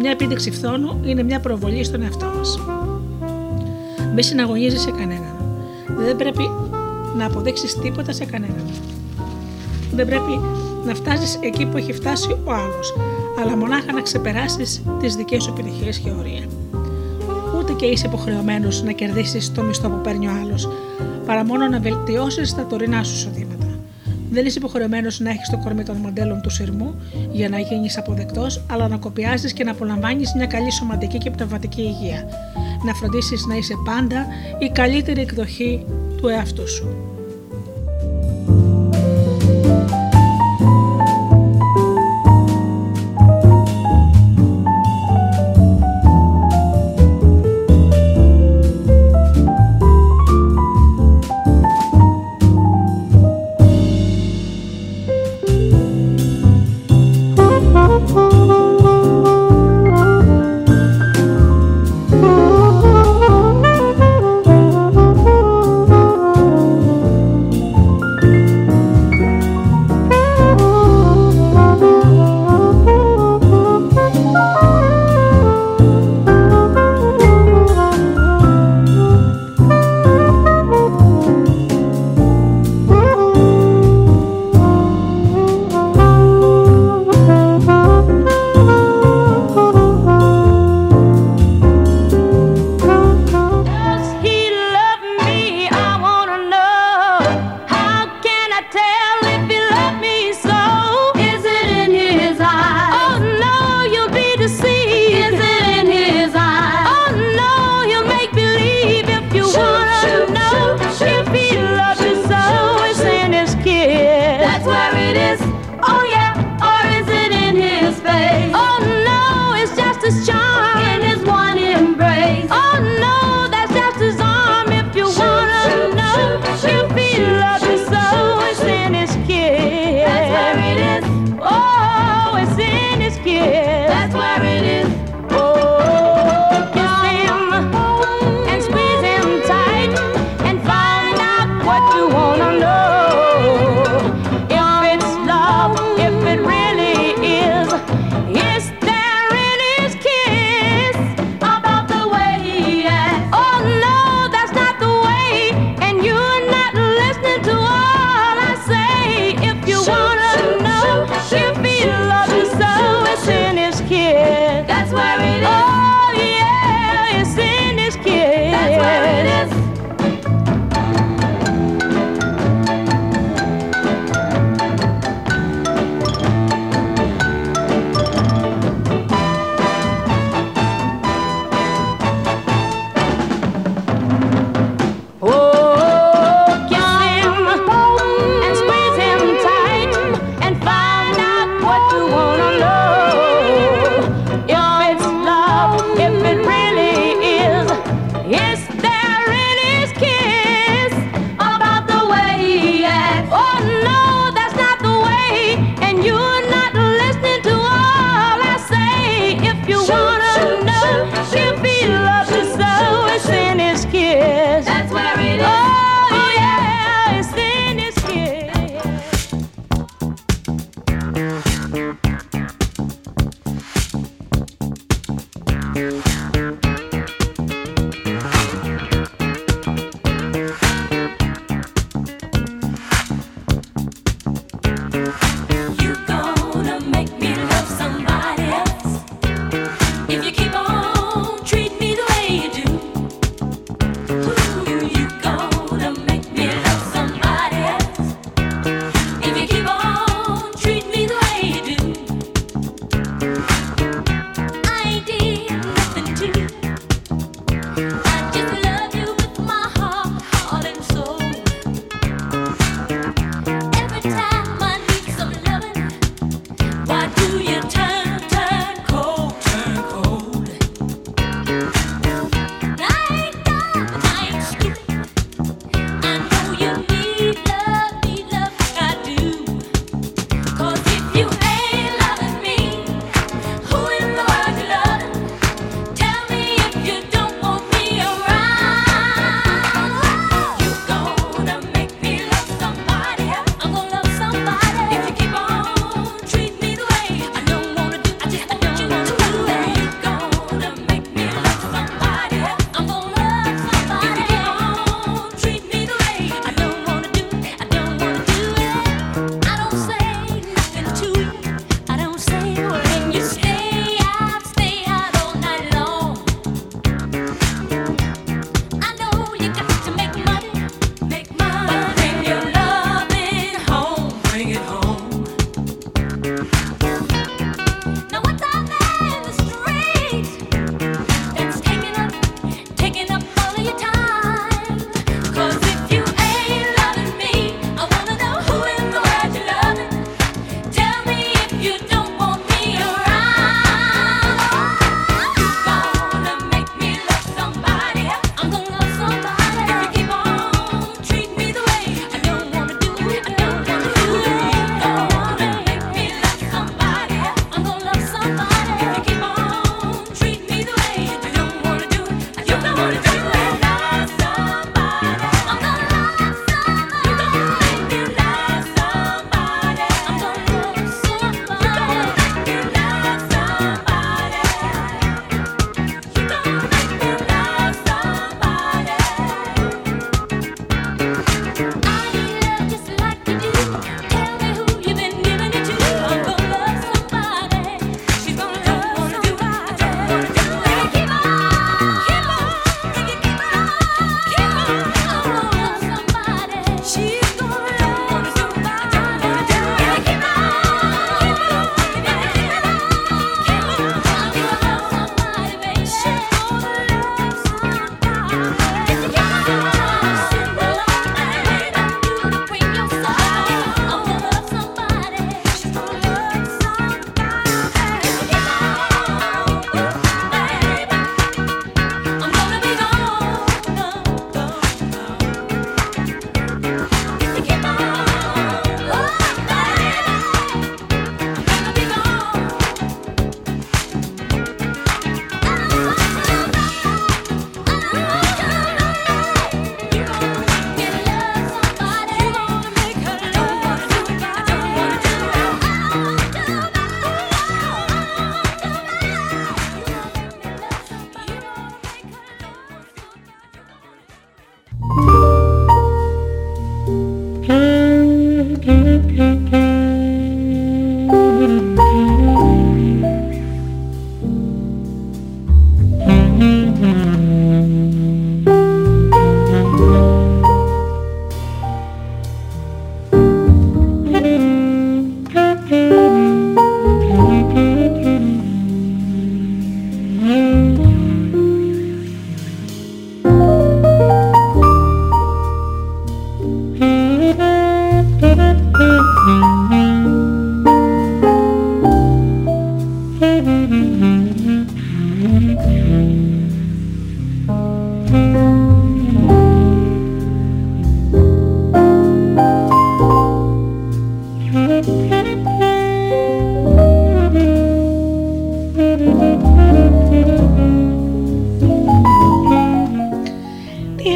Μια επίδειξη φθόνου είναι μια προβολή στον εαυτό μας. Μη συναγωνίζεις σε κανέναν. Δεν πρέπει να αποδείξεις τίποτα σε κανέναν. Δεν πρέπει να φτάσεις εκεί που έχει φτάσει ο άλλος, αλλά μονάχα να ξεπεράσεις τις δικές σου επιτυχίες και όρια. Ούτε και είσαι υποχρεωμένος να κερδίσεις το μισθό που παίρνει ο άλλος, παρά μόνο να βελτιώσεις τα τωρινά σου εισοδήματα. Δεν είσαι υποχρεωμένος να έχεις το κορμί των μοντέλων του σειρμού για να γίνεις αποδεκτός, αλλά να κοπιάζεις και να απολαμβάνεις μια καλή σωματική και πνευματική υγεία. Να φροντίσεις να είσαι πάντα η καλύτερη εκδοχή του εαυτού σου.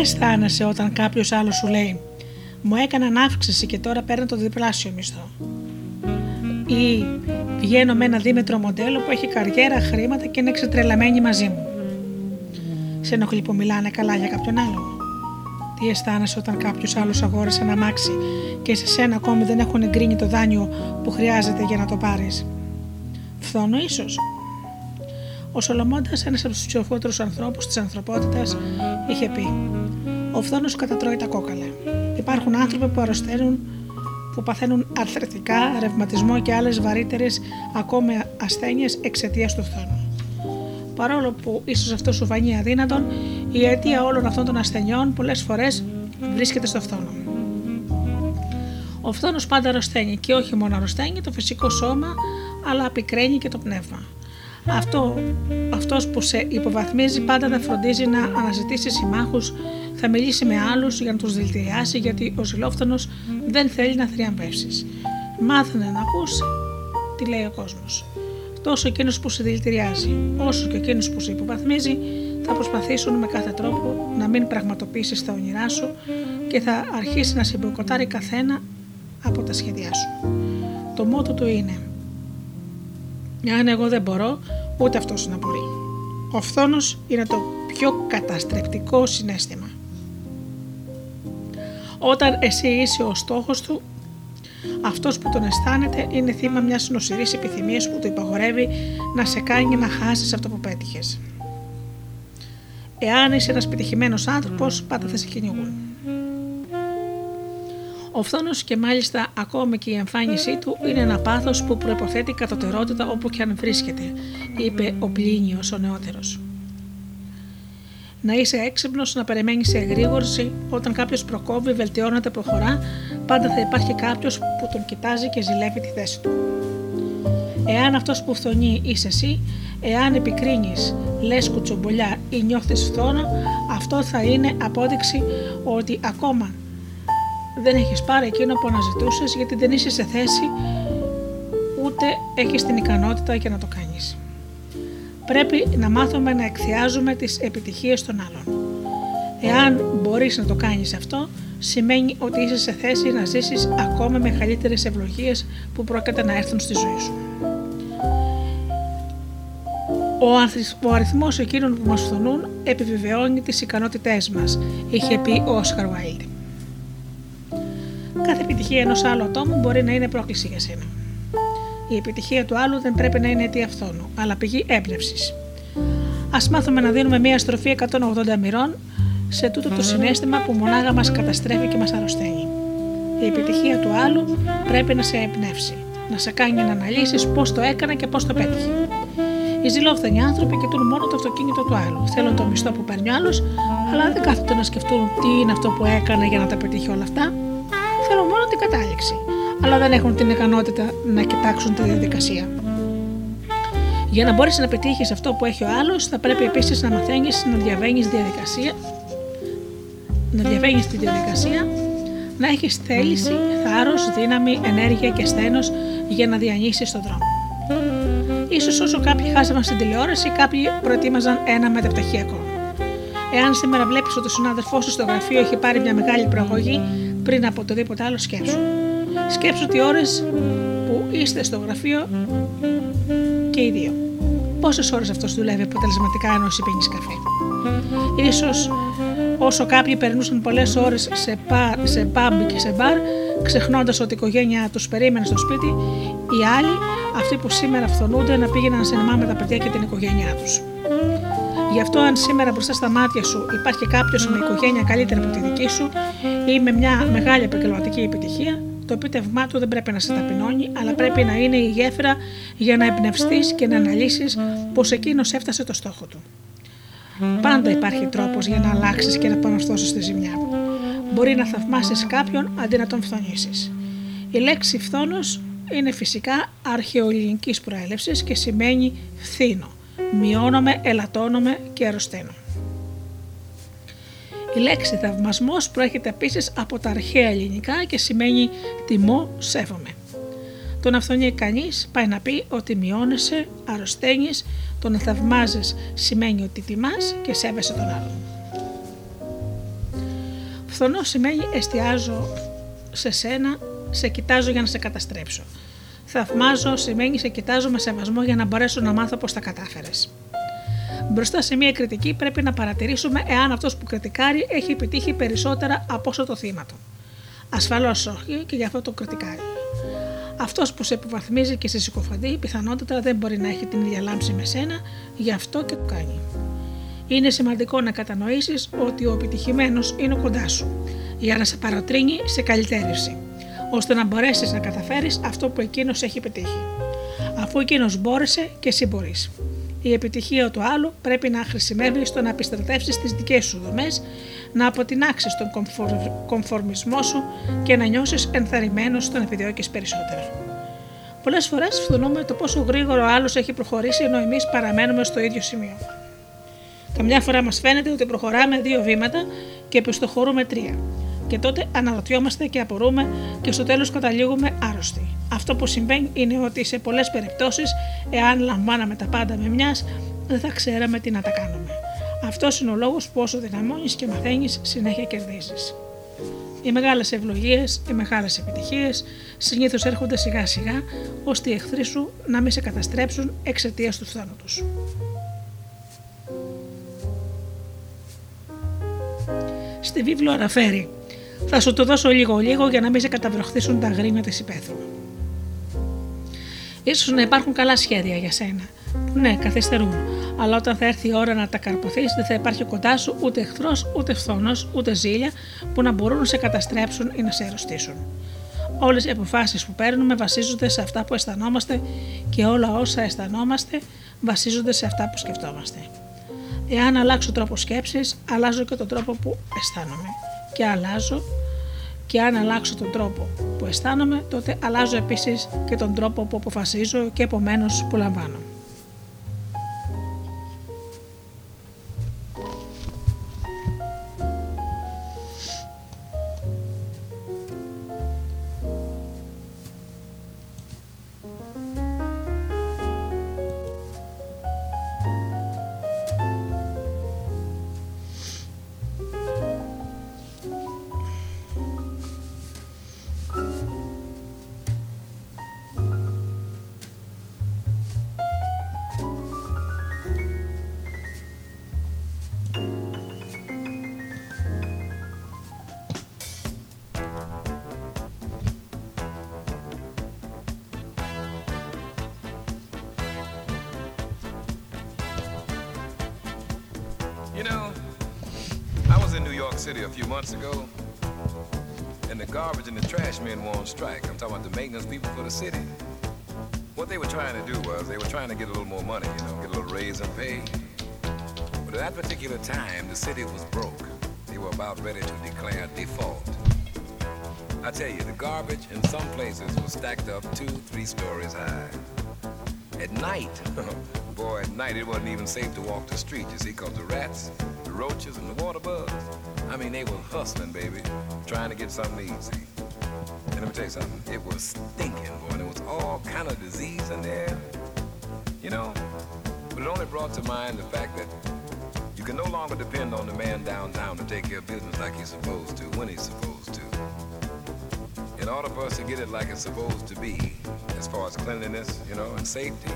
Αισθάνεσαι όταν κάποιος άλλος σου λέει «Μου έκαναν αύξηση και τώρα παίρνω το διπλάσιο μισθό» ή «Βγαίνω με ένα δίμετρο μοντέλο που έχει καριέρα, χρήματα και είναι εξετρελαμένη μαζί μου». Σε ενοχλεί που μιλάνε καλά για κάποιον άλλον? Τι αισθάνεσαι όταν κάποιος άλλος αγόρασε ένα αμάξι και σε σένα ακόμη δεν έχουν εγκρίνει το δάνειο που χρειάζεται για να το πάρεις? Φθόνο ίσως? Ο Σολομώντας, ένας από τους ψηφότερους ανθρώπους της ανθρωπότητας, είχε πει «Ο φθόνος κατατρώει τα κόκαλα. Υπάρχουν άνθρωποι που αρρωσταίνουν, που παθαίνουν αρθρητικά, ρευματισμό και άλλες βαρύτερες ακόμη ασθένειες εξαιτίας του φθόνου». Παρόλο που ίσως αυτό σου φανεί αδύνατον, η αιτία όλων αυτών των ασθενειών πολλές φορές βρίσκεται στο φθόνο. Ο φθόνος πάντα αρρωσταίνει και όχι μόνο αρρωσταίνει το φυσικό σώμα, αλλά απεικραίνει και το πνεύμα. Αυτός που σε υποβαθμίζει πάντα θα φροντίζει να αναζητήσει συμμάχους, θα μιλήσει με άλλους για να τους δηλητηριάσει, γιατί ο ζηλόφθονος δεν θέλει να θριαμβεύσεις. Μάθαινε να ακούσει τι λέει ο κόσμος. Τόσο εκείνος που σε δηλητηριάζει, όσο και εκείνος που σε υποβαθμίζει, θα προσπαθήσουν με κάθε τρόπο να μην πραγματοποιήσεις τα όνειρά σου και θα αρχίσει να σε μποϊκοτάρει καθένα από τα σχέδιά σου. Το μότο του είναι «Αν εγώ δεν μπορώ, ούτε αυτός να μπορεί». Ο φθόνος είναι το πιο καταστρεπτικό συναίσθημα. Όταν εσύ είσαι ο στόχος του, αυτός που τον αισθάνεται είναι θύμα μιας νοσηρής επιθυμίας που του υπαγορεύει να σε κάνει να χάσεις αυτό που πέτυχες. Εάν είσαι ένας πετυχημένος άνθρωπος, πάντα θα σε κυνηγούν. Ο φθόνος και μάλιστα ακόμη και η εμφάνισή του είναι ένα πάθος που προϋποθέτει κατωτερότητα όπου και αν βρίσκεται, είπε ο Πλίνιος ο νεότερος. Να είσαι έξυπνος, να περιμένεις εγρήγορση, όταν κάποιος προκόβει, βελτιώνεται, προχωρά, πάντα θα υπάρχει κάποιος που τον κοιτάζει και ζηλεύει τη θέση του. Εάν αυτός που φθονεί είσαι εσύ, εάν επικρίνεις, λες κουτσομπολιά ή νιώθεις φθόνο, αυτό θα είναι απόδειξη ότι ακόμα δεν έχεις πάρει εκείνο που αναζητούσες, γιατί δεν είσαι σε θέση ούτε έχεις την ικανότητα για να το κάνεις. Πρέπει να μάθουμε να εκθιάζουμε τις επιτυχίες των άλλων. Εάν μπορείς να το κάνεις αυτό, σημαίνει ότι είσαι σε θέση να ζήσεις ακόμα μεγαλύτερες ευλογίες που πρόκειται να έρθουν στη ζωή σου. Ο αριθμός εκείνων που μας φθονούν επιβεβαιώνει τις ικανότητές μας, είχε πει ο Όσκαρ Ουάιλντ. Κάθε επιτυχία ενός άλλου ατόμου μπορεί να είναι πρόκληση για σένα. Η επιτυχία του άλλου δεν πρέπει να είναι αιτία φθόνου, αλλά πηγή έμπνευσης. Ας μάθουμε να δίνουμε μια στροφή 180 μοιρών σε τούτο το συναίσθημα που μονάχα μας καταστρέφει και μας αρρωσταίνει. Η επιτυχία του άλλου πρέπει να σε εμπνεύσει, να σε κάνει να αναλύσεις πώς το έκανα και πώς το πέτυχε. Οι ζηλόφθενοι άνθρωποι κοιτούν μόνο το αυτοκίνητο του άλλου. Θέλουν το μισθό που παίρνει ο άλλος, αλλά δεν κάθονται να σκεφτούν τι είναι αυτό που έκανα για να τα πετύχει όλα αυτά. Θέλουν μόνο την κατάληξη, αλλά δεν έχουν την ικανότητα να κοιτάξουν τη διαδικασία. Για να μπορείς να πετύχεις αυτό που έχει ο άλλος, θα πρέπει επίσης να μαθαίνεις να διαβαίνεις τη διαδικασία, να έχεις θέληση, θάρρος, δύναμη, ενέργεια και σθένος για να διανύσεις τον δρόμο. Ίσως όσο κάποιοι χάσαμε στην τηλεόραση, κάποιοι προετοίμαζαν ένα μεταπτυχιακό. Εάν σήμερα βλέπεις ότι ο συνάδελφός σου στο γραφείο έχει πάρει μια μεγάλη προαγωγή, πριν από οτιδήποτε άλλο σκέψου τι ώρες που είστε στο γραφείο και οι δύο. Πόσες ώρες αυτός δουλεύει αποτελεσματικά ενώ εσύ πίνεις καφέ? Ίσως όσο κάποιοι περνούσαν πολλές ώρες σε pub και σε μπαρ, ξεχνώντας ότι η οικογένειά τους περίμενε στο σπίτι, οι άλλοι, αυτοί που σήμερα φθονούνται, να πήγαιναν σινεμά με τα παιδιά και την οικογένειά τους. Γι' αυτό, αν σήμερα μπροστά στα μάτια σου υπάρχει κάποιος με οικογένεια καλύτερη από τη δική σου ή με μια μεγάλη επαγγελματική επιτυχία, το επίτευγμά του δεν πρέπει να σε ταπεινώνει, αλλά πρέπει να είναι η γέφυρα για να εμπνευστείς και να αναλύσεις πως εκείνος έφτασε το στόχο του. Πάντα υπάρχει τρόπος για να αλλάξεις και να επανορθώσεις τη ζημιά. Μπορεί να θαυμάσεις κάποιον αντί να τον φθονήσεις. Η λέξη φθόνος είναι φυσικά αρχαιοελληνικής προέλευσης και σημαίνει φθήνο. Μειώνομαι, ελαττώνομαι και αρρωσταίνω. Η λέξη θαυμασμός προέρχεται επίσης από τα αρχαία ελληνικά και σημαίνει τιμώ, σέβομαι. Το να φθονεί κανείς πάει να πει ότι μειώνεσαι, αρρωσταίνεις, το να θαυμάζεις σημαίνει ότι τιμάς και σέβεσαι τον άλλον. Φθονώ σημαίνει εστιάζω σε σένα, σε κοιτάζω για να σε καταστρέψω. Θαυμάζω σημαίνει σε κοιτάζω με σεβασμό για να μπορέσω να μάθω πώς τα κατάφερες. Μπροστά σε μια κριτική πρέπει να παρατηρήσουμε εάν αυτός που κριτικάρει έχει επιτύχει περισσότερα από όσο το θύμα του. Ασφαλώς όχι και γι' αυτό το κριτικάρει. Αυτός που σε υποβαθμίζει και σε συκοφαντεί πιθανότατα δεν μπορεί να έχει την ίδια λάμψη με σένα, γι' αυτό και το κάνει. Είναι σημαντικό να κατανοήσεις ότι ο επιτυχημένος είναι κοντά σου, για να σε παροτρύνει σε καλυτέρευση, ώστε να μπορέσεις να καταφέρεις αυτό που εκείνος έχει πετύχει. Αφού εκείνος μπόρεσε και εσύ μπορείς. Η επιτυχία του άλλου πρέπει να χρησιμεύει στο να επιστρατεύσεις τις δικές σου δομές, να αποτινάξεις τον κομφορμισμό σου και να νιώσεις ενθαρρυμένος στο να επιδιώκεις περισσότερο. Πολλές φορές φθονούμε το πόσο γρήγορα ο άλλος έχει προχωρήσει ενώ εμείς παραμένουμε στο ίδιο σημείο. Καμιά φορά μας φαίνεται ότι προχωράμε 2 βήματα και επιστοχωρούμε 3. Και τότε αναρωτιόμαστε και απορούμε και στο τέλος καταλήγουμε άρρωστοι. Αυτό που συμβαίνει είναι ότι σε πολλές περιπτώσεις, εάν λαμβάναμε τα πάντα με μιας, δεν θα ξέραμε τι να τα κάνουμε. Αυτός είναι ο λόγος που όσο δυναμώνεις και μαθαίνεις, συνέχεια κερδίζεις. Οι μεγάλες ευλογίες, οι μεγάλες επιτυχίες συνήθως έρχονται σιγά σιγά, ώστε οι εχθροί σου να μην σε καταστρέψουν εξαιτίας του φθόνου τους. Στη βίβλο αναφέρει: θα σου το δώσω λίγο για να μην σε καταβροχθήσουν τα γρήμια της υπαίθρου. Ίσως να υπάρχουν καλά σχέδια για σένα. Ναι, καθυστερούν, αλλά όταν θα έρθει η ώρα να τα καρποθείς, δεν θα υπάρχει κοντά σου ούτε εχθρός, ούτε φθόνος, ούτε ζήλια που να μπορούν να σε καταστρέψουν ή να σε αρρωστήσουν. Όλες οι αποφάσεις που παίρνουμε βασίζονται σε αυτά που αισθανόμαστε και όλα όσα αισθανόμαστε βασίζονται σε αυτά που σκεφτόμαστε. Εάν αλλάξω τρόπο σκέψης, αλλάζω και τον τρόπο που αισθάνομαι. Και αν αλλάξω τον τρόπο που αισθάνομαι, τότε αλλάζω επίσης και τον τρόπο που αποφασίζω και επομένως που λαμβάνω. City a few months ago, and the garbage and the trash men were on strike. I'm talking about the maintenance people for the city. What they were trying to do was they were trying to get a little more money, get a little raise in pay. But at that particular time, the city was broke. They were about ready to declare default. I tell you, the garbage in some places was stacked up 2-3 stories high. At night, boy, at night it wasn't even safe to walk the street, you see, because the rats, the roaches, and the water bugs, I mean, they were hustling, baby, trying to get something easy. And let me tell you something, it was stinking, boy, and there was all kind of disease in there. But it only brought to mind the fact that you can no longer depend on the man downtown to take care of business like he's supposed to, when he's supposed to. In order for us to get it like it's supposed to be, as far as cleanliness, and safety,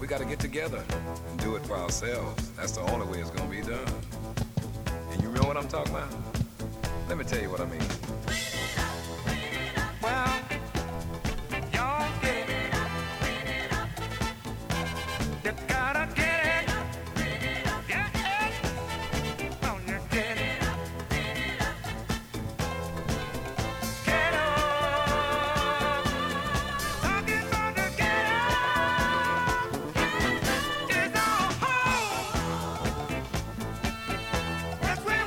we got to get together and do it for ourselves. That's the only way it's going to be done. You know what I'm talking about? Let me tell you what I mean. Well, y'all get it. You gotta get it. Yeah. Oh, you get it. Get up. Talking about the get up. It's all home. That's where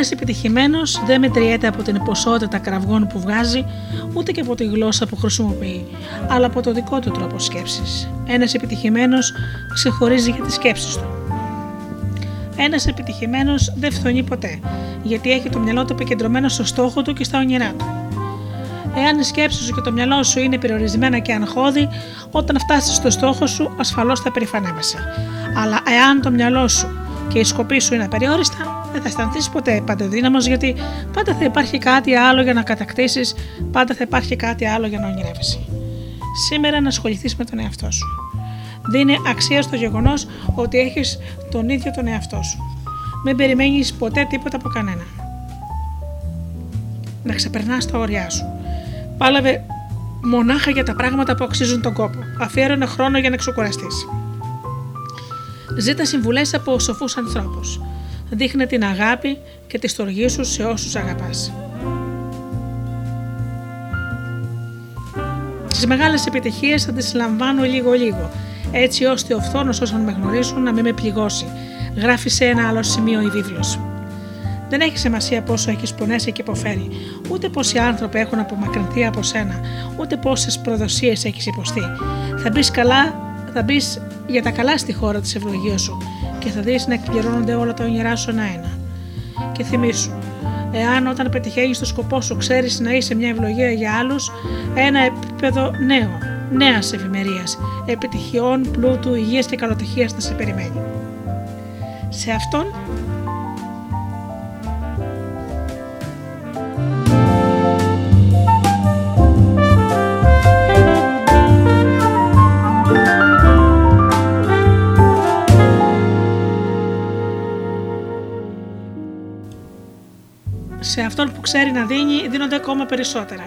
Ένας επιτυχημένος δεν μετριέται από την ποσότητα κραυγών που βγάζει, ούτε και από τη γλώσσα που χρησιμοποιεί, αλλά από το δικό του τρόπο σκέψης. Ένας επιτυχημένος ξεχωρίζει για τις σκέψεις του. Ένας επιτυχημένος δεν φθονεί ποτέ, γιατί έχει το μυαλό του επικεντρωμένο στο στόχο του και στα όνειρά του. Εάν οι σκέψεις σου και το μυαλό σου είναι περιορισμένα και αγχώδη, όταν φτάσεις στο στόχο σου, ασφαλώς θα περηφανεύεσαι. Αλλά εάν το μυαλό σου και οι σκοποί σου είναι απεριόριστα, δεν θα αισθανθείς ποτέ παντοδύναμος, γιατί πάντα θα υπάρχει κάτι άλλο για να κατακτήσεις, πάντα θα υπάρχει κάτι άλλο για να ονειρεύεσαι. Σήμερα να ασχοληθείς με τον εαυτό σου. Δίνε αξία στο γεγονός ότι έχεις τον ίδιο τον εαυτό σου. Μην περιμένεις ποτέ τίποτα από κανένα. Να ξεπερνάς τα όρια σου. Πάλαβε μονάχα για τα πράγματα που αξίζουν τον κόπο. Αφιέρωνε χρόνο για να ξεκουραστείς. Ζήτα συμβουλές από σοφούς ανθρώπους. Δείχνε την αγάπη και τη στοργή σου σε όσους αγαπάς. Στις μεγάλες επιτυχίες θα τις λαμβάνω λίγο-λίγο, έτσι ώστε ο φθόνος όσων με γνωρίζουν να μην με πληγώσει. Γράφει σε ένα άλλο σημείο η βίβλος. Δεν έχει σημασία πόσο έχεις πονέσει και υποφέρει, ούτε πόσοι άνθρωποι έχουν απομακρυνθεί από σένα, ούτε πόσες προδοσίες έχεις υποστεί. Θα μπεις για τα καλά στη χώρα της ευλογίας σου και θα δεις να εκπληρώνονται όλα τα όνειρά σου ένα-ένα. Και θυμήσου, εάν όταν πετυχαίνεις το σκοπό σου ξέρεις να είσαι μια ευλογία για άλλους, ένα επίπεδο νέας ευημερίας, επιτυχιών, πλούτου, υγείας και καλοτυχίας θα σε περιμένει. Σε αυτόν που ξέρει να δίνει, δίνονται ακόμα περισσότερα.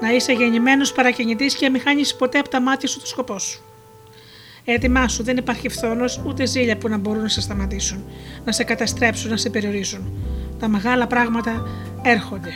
Να είσαι γεννημένος παρακινητής και μη χάνεις ποτέ από τα μάτια σου το σκοπό σου. Ετοιμάσου, δεν υπάρχει φθόνος ούτε ζήλια που να μπορούν να σε σταματήσουν, να σε καταστρέψουν, να σε περιορίσουν. Τα μεγάλα πράγματα έρχονται.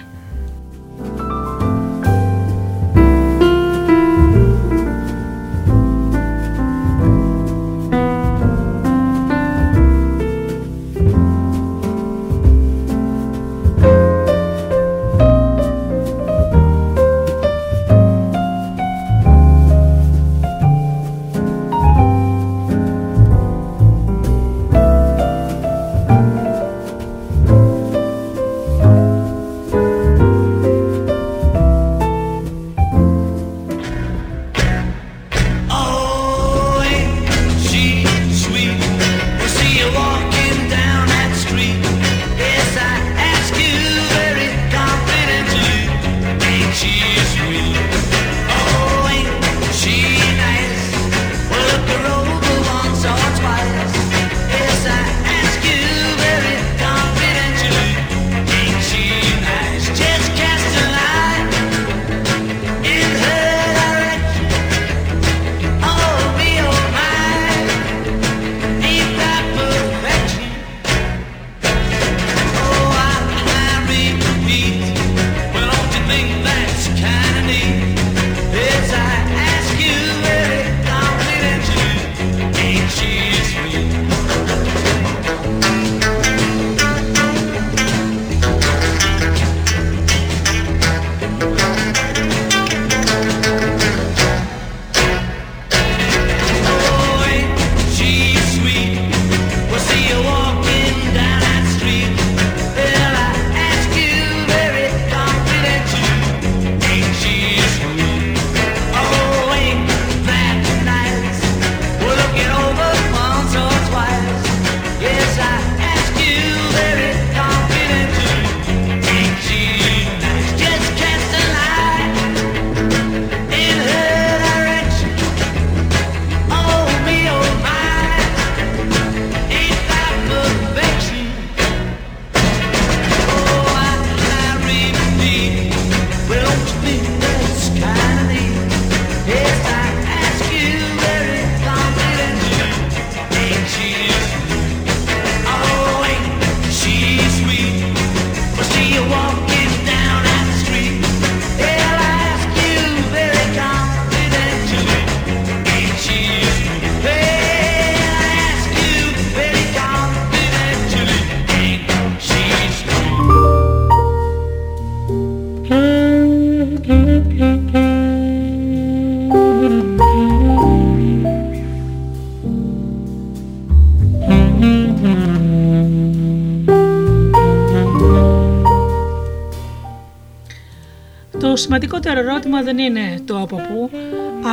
Το σημαντικότερο ερώτημα δεν είναι το από πού,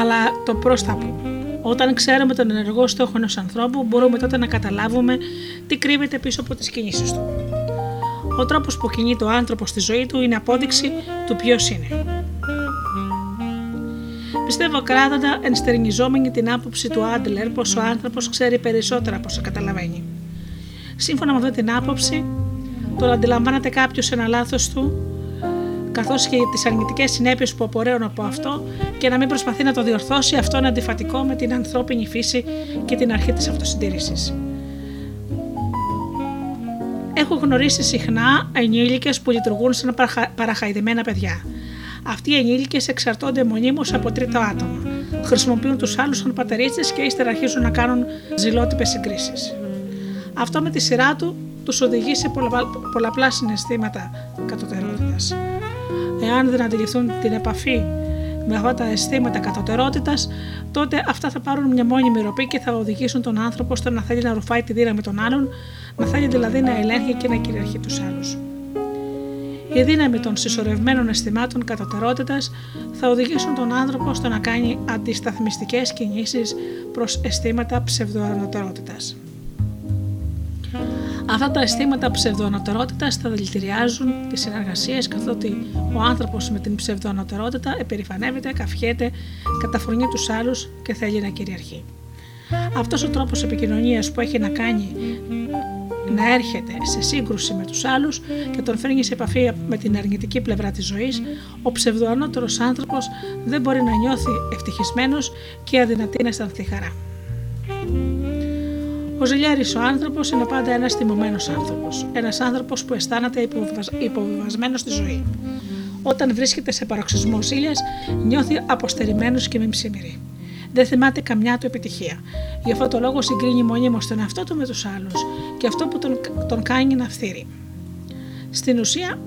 αλλά το προς τα πού. Όταν ξέρουμε τον ενεργό στόχο ενός ανθρώπου, μπορούμε τότε να καταλάβουμε τι κρύβεται πίσω από τις κινήσεις του. Ο τρόπος που κινεί το άνθρωπο στη ζωή του είναι απόδειξη του ποιος είναι. Πιστεύω κράτατα ενστερνιζόμενη την άποψη του Άντλερ πως ο άνθρωπος ξέρει περισσότερα από όσα καταλαβαίνει. Σύμφωνα με αυτή την άποψη, το να αντιλαμβάνεται κάποιος ένα λάθος του, καθώς και τις αρνητικές συνέπειες που απορρέουν από αυτό και να μην προσπαθεί να το διορθώσει, αυτό είναι αντιφατικό με την ανθρώπινη φύση και την αρχή της αυτοσυντήρησης. Έχω γνωρίσει συχνά ενήλικες που λειτουργούν σαν παραχαϊδεμένα παιδιά. Αυτοί οι ενήλικες εξαρτώνται μονίμως από τρίτο άτομα. Χρησιμοποιούν τους άλλους σαν πατερίστες και ύστερα αρχίζουν να κάνουν ζηλότυπες συγκρίσεις. Αυτό με τη σειρά του τους οδηγεί σε πολλαπλά συναισθήματα κατωτερότητας. Εάν δεν αντιληφθούν την επαφή με αυτά τα αισθήματα κατωτερότητας, τότε αυτά θα πάρουν μια μόνιμη ροπή και θα οδηγήσουν τον άνθρωπο στο να θέλει να ρουφάει τη δύναμη των άλλων, να θέλει δηλαδή να ελέγχει και να κυριαρχεί τους άλλους. Η δύναμη των συσσωρευμένων αισθημάτων κατωτερότητας θα οδηγήσουν τον άνθρωπο στο να κάνει αντισταθμιστικές κινήσεις προς αισθήματα ψευδοανωτερότητας. Αυτά τα αισθήματα ψευδοανωτερότητας θα δηλητηριάζουν τις συνεργασίες, καθότι ο άνθρωπος με την ψευδοανωτερότητα επερηφανεύεται, καυχιέται, καταφρονεί τους άλλους και θέλει να κυριαρχεί. Αυτός ο τρόπος επικοινωνίας που έχει να κάνει να έρχεται σε σύγκρουση με τους άλλους και τον φέρνει σε επαφή με την αρνητική πλευρά της ζωής, ο ψευδοανώτερος άνθρωπος δεν μπορεί να νιώθει ευτυχισμένος και αδυνατεί να αισθανθεί χαρά. Ο ζηλιάρης ο άνθρωπος είναι πάντα ένας τιμωμένος άνθρωπος, ένας άνθρωπος που αισθάνεται υποβιβασμένος στη ζωή. Όταν βρίσκεται σε παροξισμό ζήλιας, νιώθει αποστερημένος και μεμψίμηρη. Δεν θυμάται καμιά του επιτυχία. Γι' αυτό το λόγο συγκρίνει μονίμως τον εαυτό του με τους άλλους και αυτό που τον κάνει να φθείρει. Στην ουσία,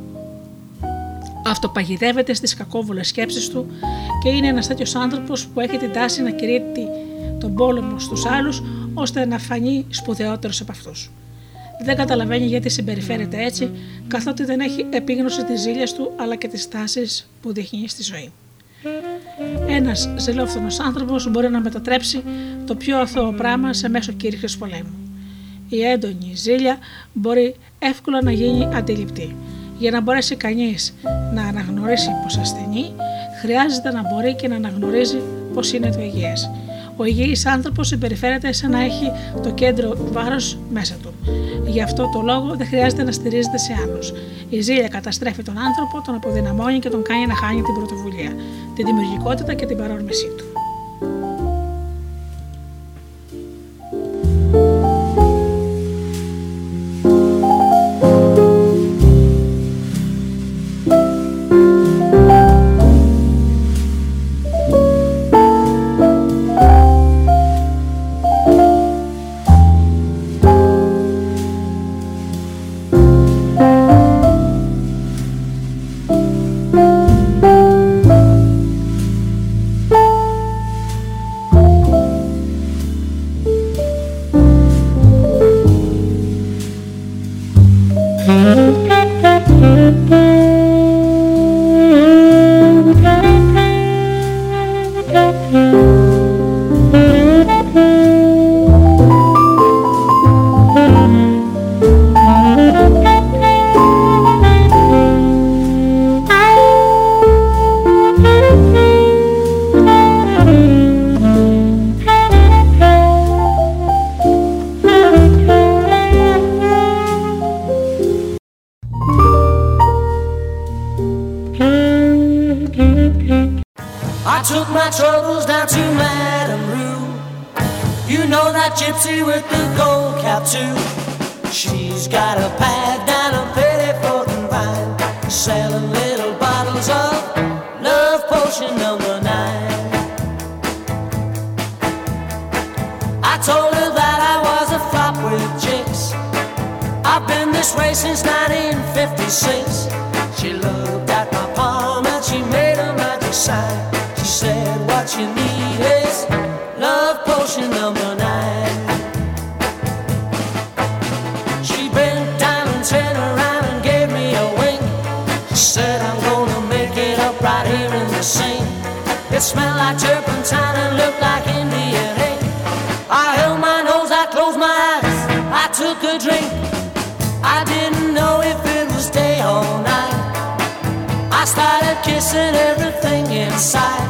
αυτοπαγιδεύεται στις κακόβουλες σκέψεις του και είναι ένας τέτοιος άνθρωπος που έχει την τάση να κηρύττει τον πόλεμο στους άλλους, ώστε να φανεί σπουδαιότερος από αυτούς. Δεν καταλαβαίνει γιατί συμπεριφέρεται έτσι, καθότι δεν έχει επίγνωση της ζήλιας του αλλά και της τάσης που δείχνει στη ζωή. Ένας ζηλόφθονος άνθρωπος μπορεί να μετατρέψει το πιο αθώο πράγμα σε μέσο κήρυξης πολέμου. Η έντονη ζήλια μπορεί εύκολα να γίνει αντιληπτή. Για να μπορέσει κανείς να αναγνωρίσει πως ασθενεί, χρειάζεται να μπορεί και να αναγνωρίζει πως είναι το υγιές. Ο υγιής άνθρωπος συμπεριφέρεται σαν να έχει το κέντρο βάρος μέσα του. Γι' αυτό το λόγο δεν χρειάζεται να στηρίζεται σε άλλους. Η ζήλια καταστρέφει τον άνθρωπο, τον αποδυναμώνει και τον κάνει να χάνει την πρωτοβουλία, την δημιουργικότητα και την παρόρμησή του. Said I'm gonna make it up right. It smelled like turpentine and looked like Indian ink. I held my nose, I closed my eyes, I took a drink. I didn't know if it was day or night. I started kissing everything inside.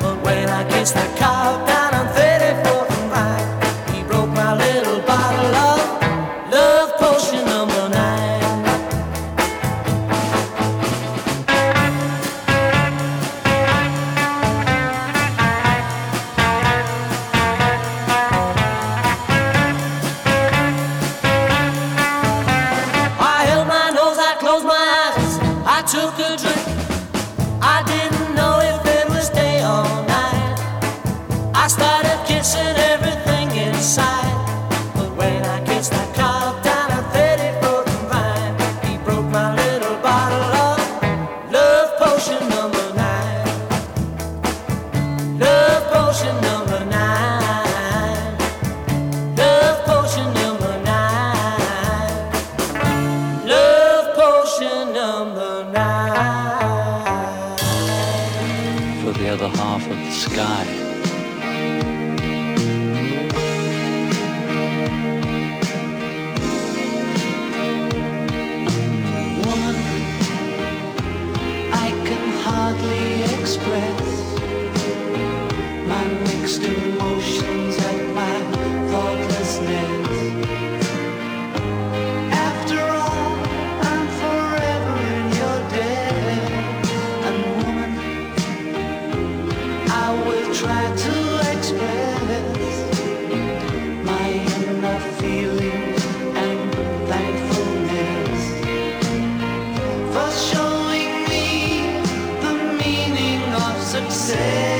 But when I kissed the cow down on 34th and Vine, he broke my little bottle of love potion number 9. Say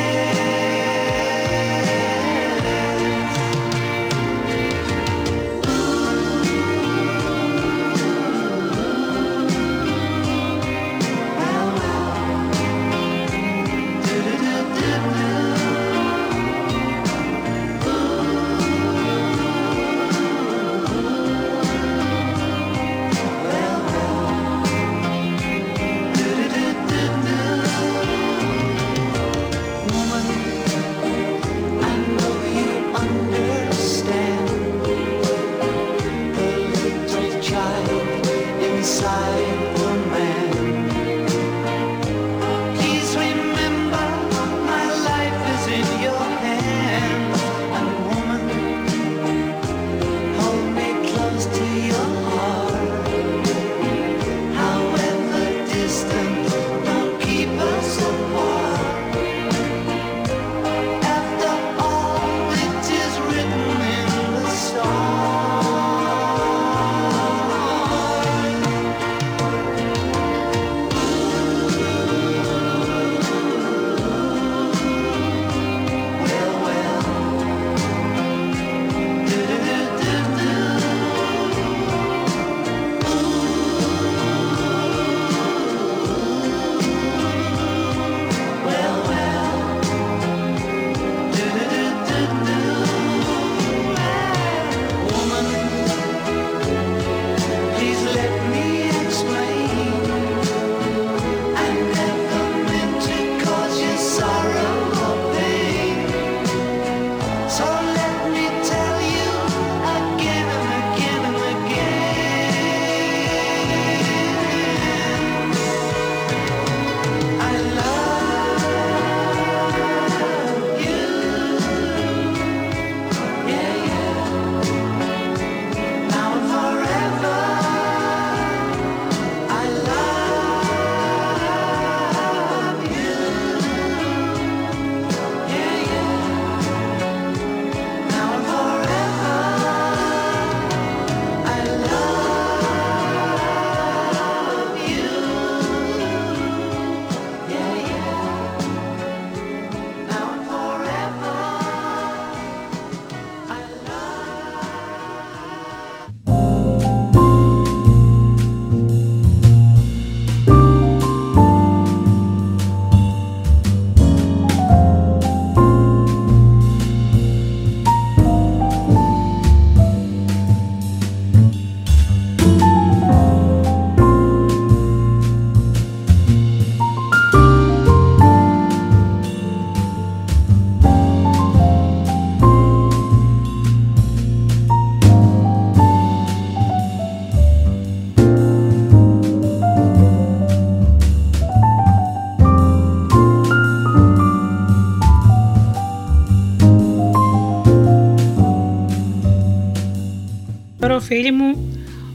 φίλοι μου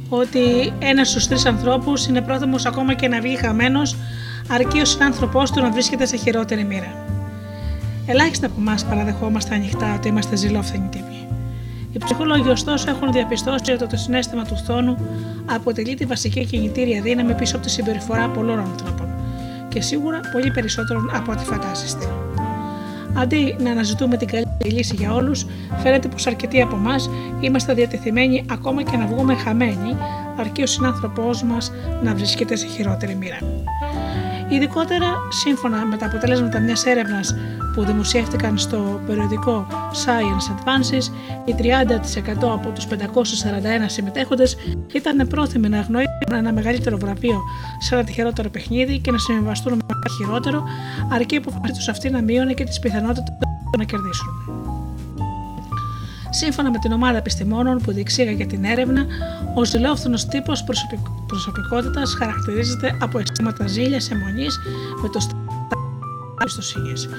ότι ένας στους τρεις ανθρώπους είναι πρόθυμος ακόμα και να βγει χαμένος, αρκεί ο συνάνθρωπός του να βρίσκεται σε χειρότερη μοίρα. Ελάχιστα από εμάς παραδεχόμαστε ανοιχτά ότι είμαστε ζηλόφθενοι τύποι. Οι ψυχολόγοι ωστόσο έχουν διαπιστώσει ότι το συναίσθημα του φθόνου αποτελεί τη βασική κινητήρια δύναμη πίσω από τη συμπεριφορά πολλών ανθρώπων και σίγουρα πολύ περισσότερων από ό,τι φαντάζεστε. Αντί να αναζητούμε την καλή λύση για όλους, φαίνεται πως αρκετοί από εμάς είμαστε διατεθειμένοι ακόμα και να βγούμε χαμένοι, αρκεί ο συνάνθρωπός μας να βρίσκεται σε χειρότερη μοίρα. Ειδικότερα, σύμφωνα με τα αποτελέσματα μιας έρευνας που δημοσιεύτηκαν στο περιοδικό Science Advances, οι 30% από τους 541 συμμετέχοντες ήταν πρόθυμοι να αγνοήσουν ένα μεγαλύτερο βραβείο σε ένα τυχερότερο παιχνίδι και να συμβιβαστούν με ένα χειρότερο, αρκεί η αποφάση τους αυτή να μείωνε και τις πιθανότητες να κερδίσουν. Σύμφωνα με την ομάδα επιστημόνων που διεξήγαγε την έρευνα, ο ζηλόφθονος τύπος προσωπικότητας χαρακτηρίζεται από αισθήματα ζήλιας, αιμονής, με το στραγγιστοσύνης.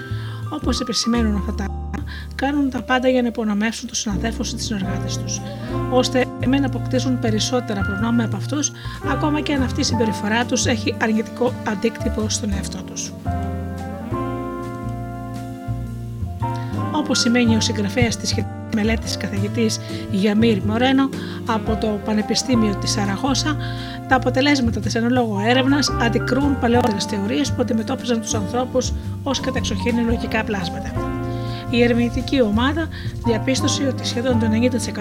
Όπως επισημαίνουν αυτά τα άτομα, κάνουν τα πάντα για να υπονομεύσουν τους συναδέλφους ή τους συνεργάτες τους, ώστε να αποκτήσουν περισσότερα προνόμια από αυτούς, ακόμα και αν αυτή η συμπεριφορά τους έχει αρνητικό αντίκτυπο στον εαυτό τους. Όπως σημαίνει ο συγγραφέας της μελέτης καθηγητής Γιαμίρη Μορένο από το Πανεπιστήμιο της Αραχόσα, τα αποτελέσματα της εν λόγω έρευνας αντικρούν παλαιότερες θεωρίες που αντιμετώπιζαν τους ανθρώπους ως καταξοχήν λογικά πλάσματα. Η ερευνητική ομάδα διαπίστωσε ότι σχεδόν το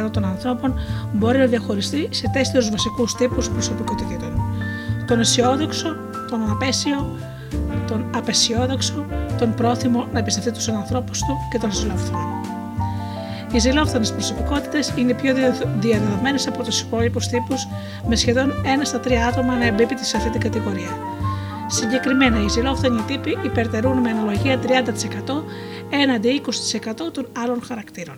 90% των ανθρώπων μπορεί να διαχωριστεί σε τέσσερις βασικούς τύπους προσωπικότητων: τον αισιόδοξο, τον απέσιο, τον απεσιόδοξο, τον πρόθυμο να εμπιστευτεί τους ανθρώπους του και τον ζηλόφθονο. Οι ζηλόφθονες προσωπικότητες είναι πιο διαδεδομένες από τους υπόλοιπους τύπους, με σχεδόν 1 στα 3 άτομα να εμπίπτει σε αυτή την κατηγορία. Συγκεκριμένα, οι ζηλόφθονοι τύποι υπερτερούν με αναλογία 30% έναντι 20% των άλλων χαρακτήρων.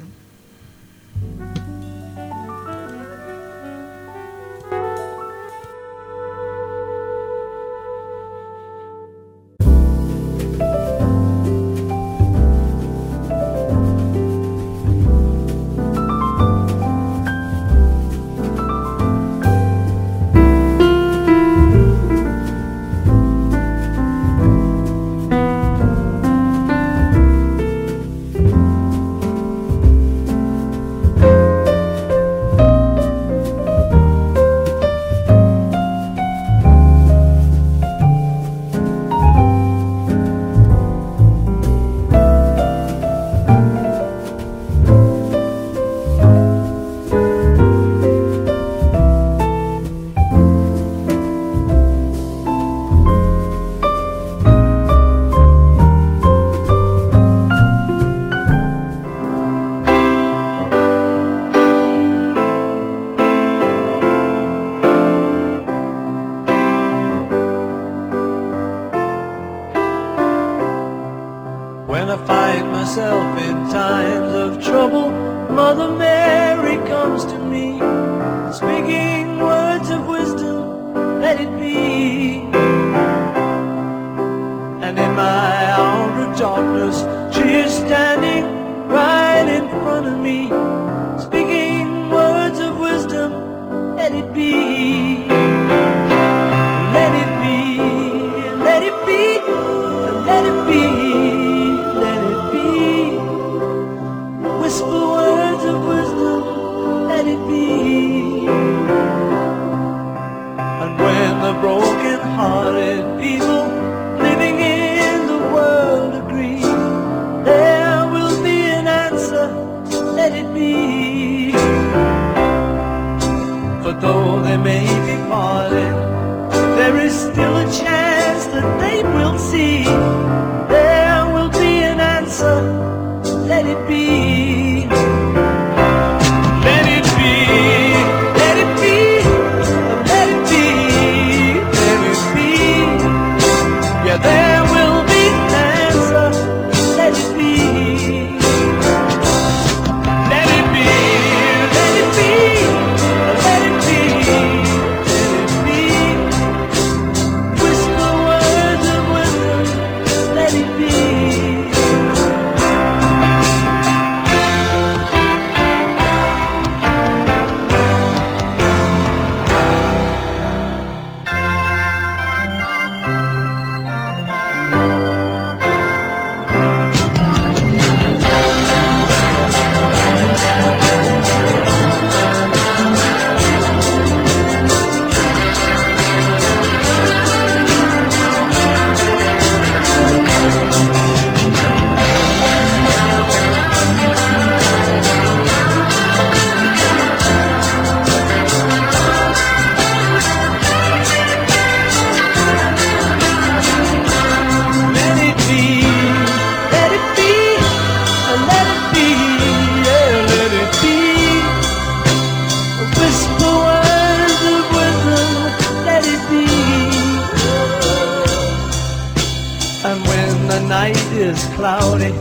when the night is cloudy,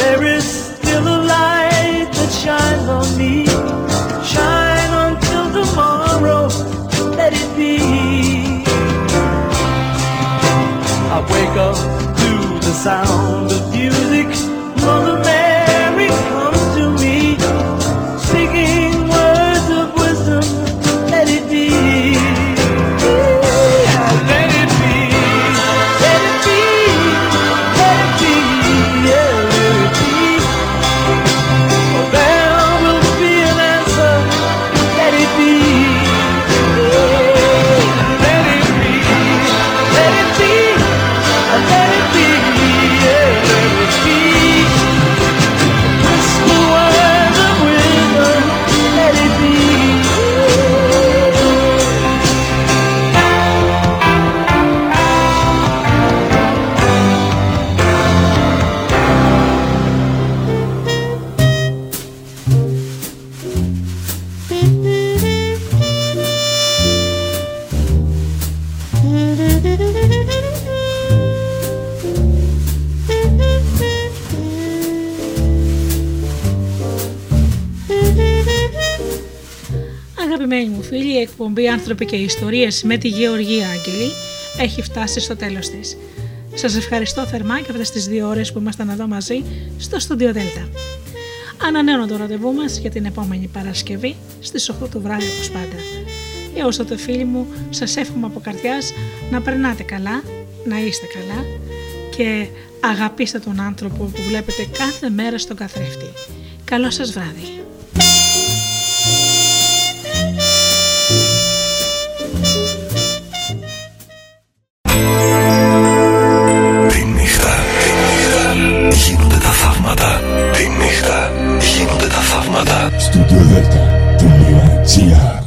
there is still a light that shines on me. Shine until tomorrow, let it be. I wake up to the sound of music. Mother Mary comes to me, speaking words of wisdom, let it be. Η Άνθρωποι και Ιστορίες με τη Γεωργία Αγγελή έχει φτάσει στο τέλος της. Σας ευχαριστώ θερμά και αυτές τις 2 ώρες που ήμασταν εδώ μαζί στο Στούντιο Δέλτα. Ανανέωνω το ραντεβού μας για την επόμενη Παρασκευή στις 8 το βράδυ όπως πάντα. Έως τότε φίλοι μου, σας εύχομαι από καρδιάς να περνάτε καλά, να είστε καλά και αγαπήστε τον άνθρωπο που βλέπετε κάθε μέρα στον καθρέφτη. Καλό σας βράδυ. Studio Delta, Tunio, Tia.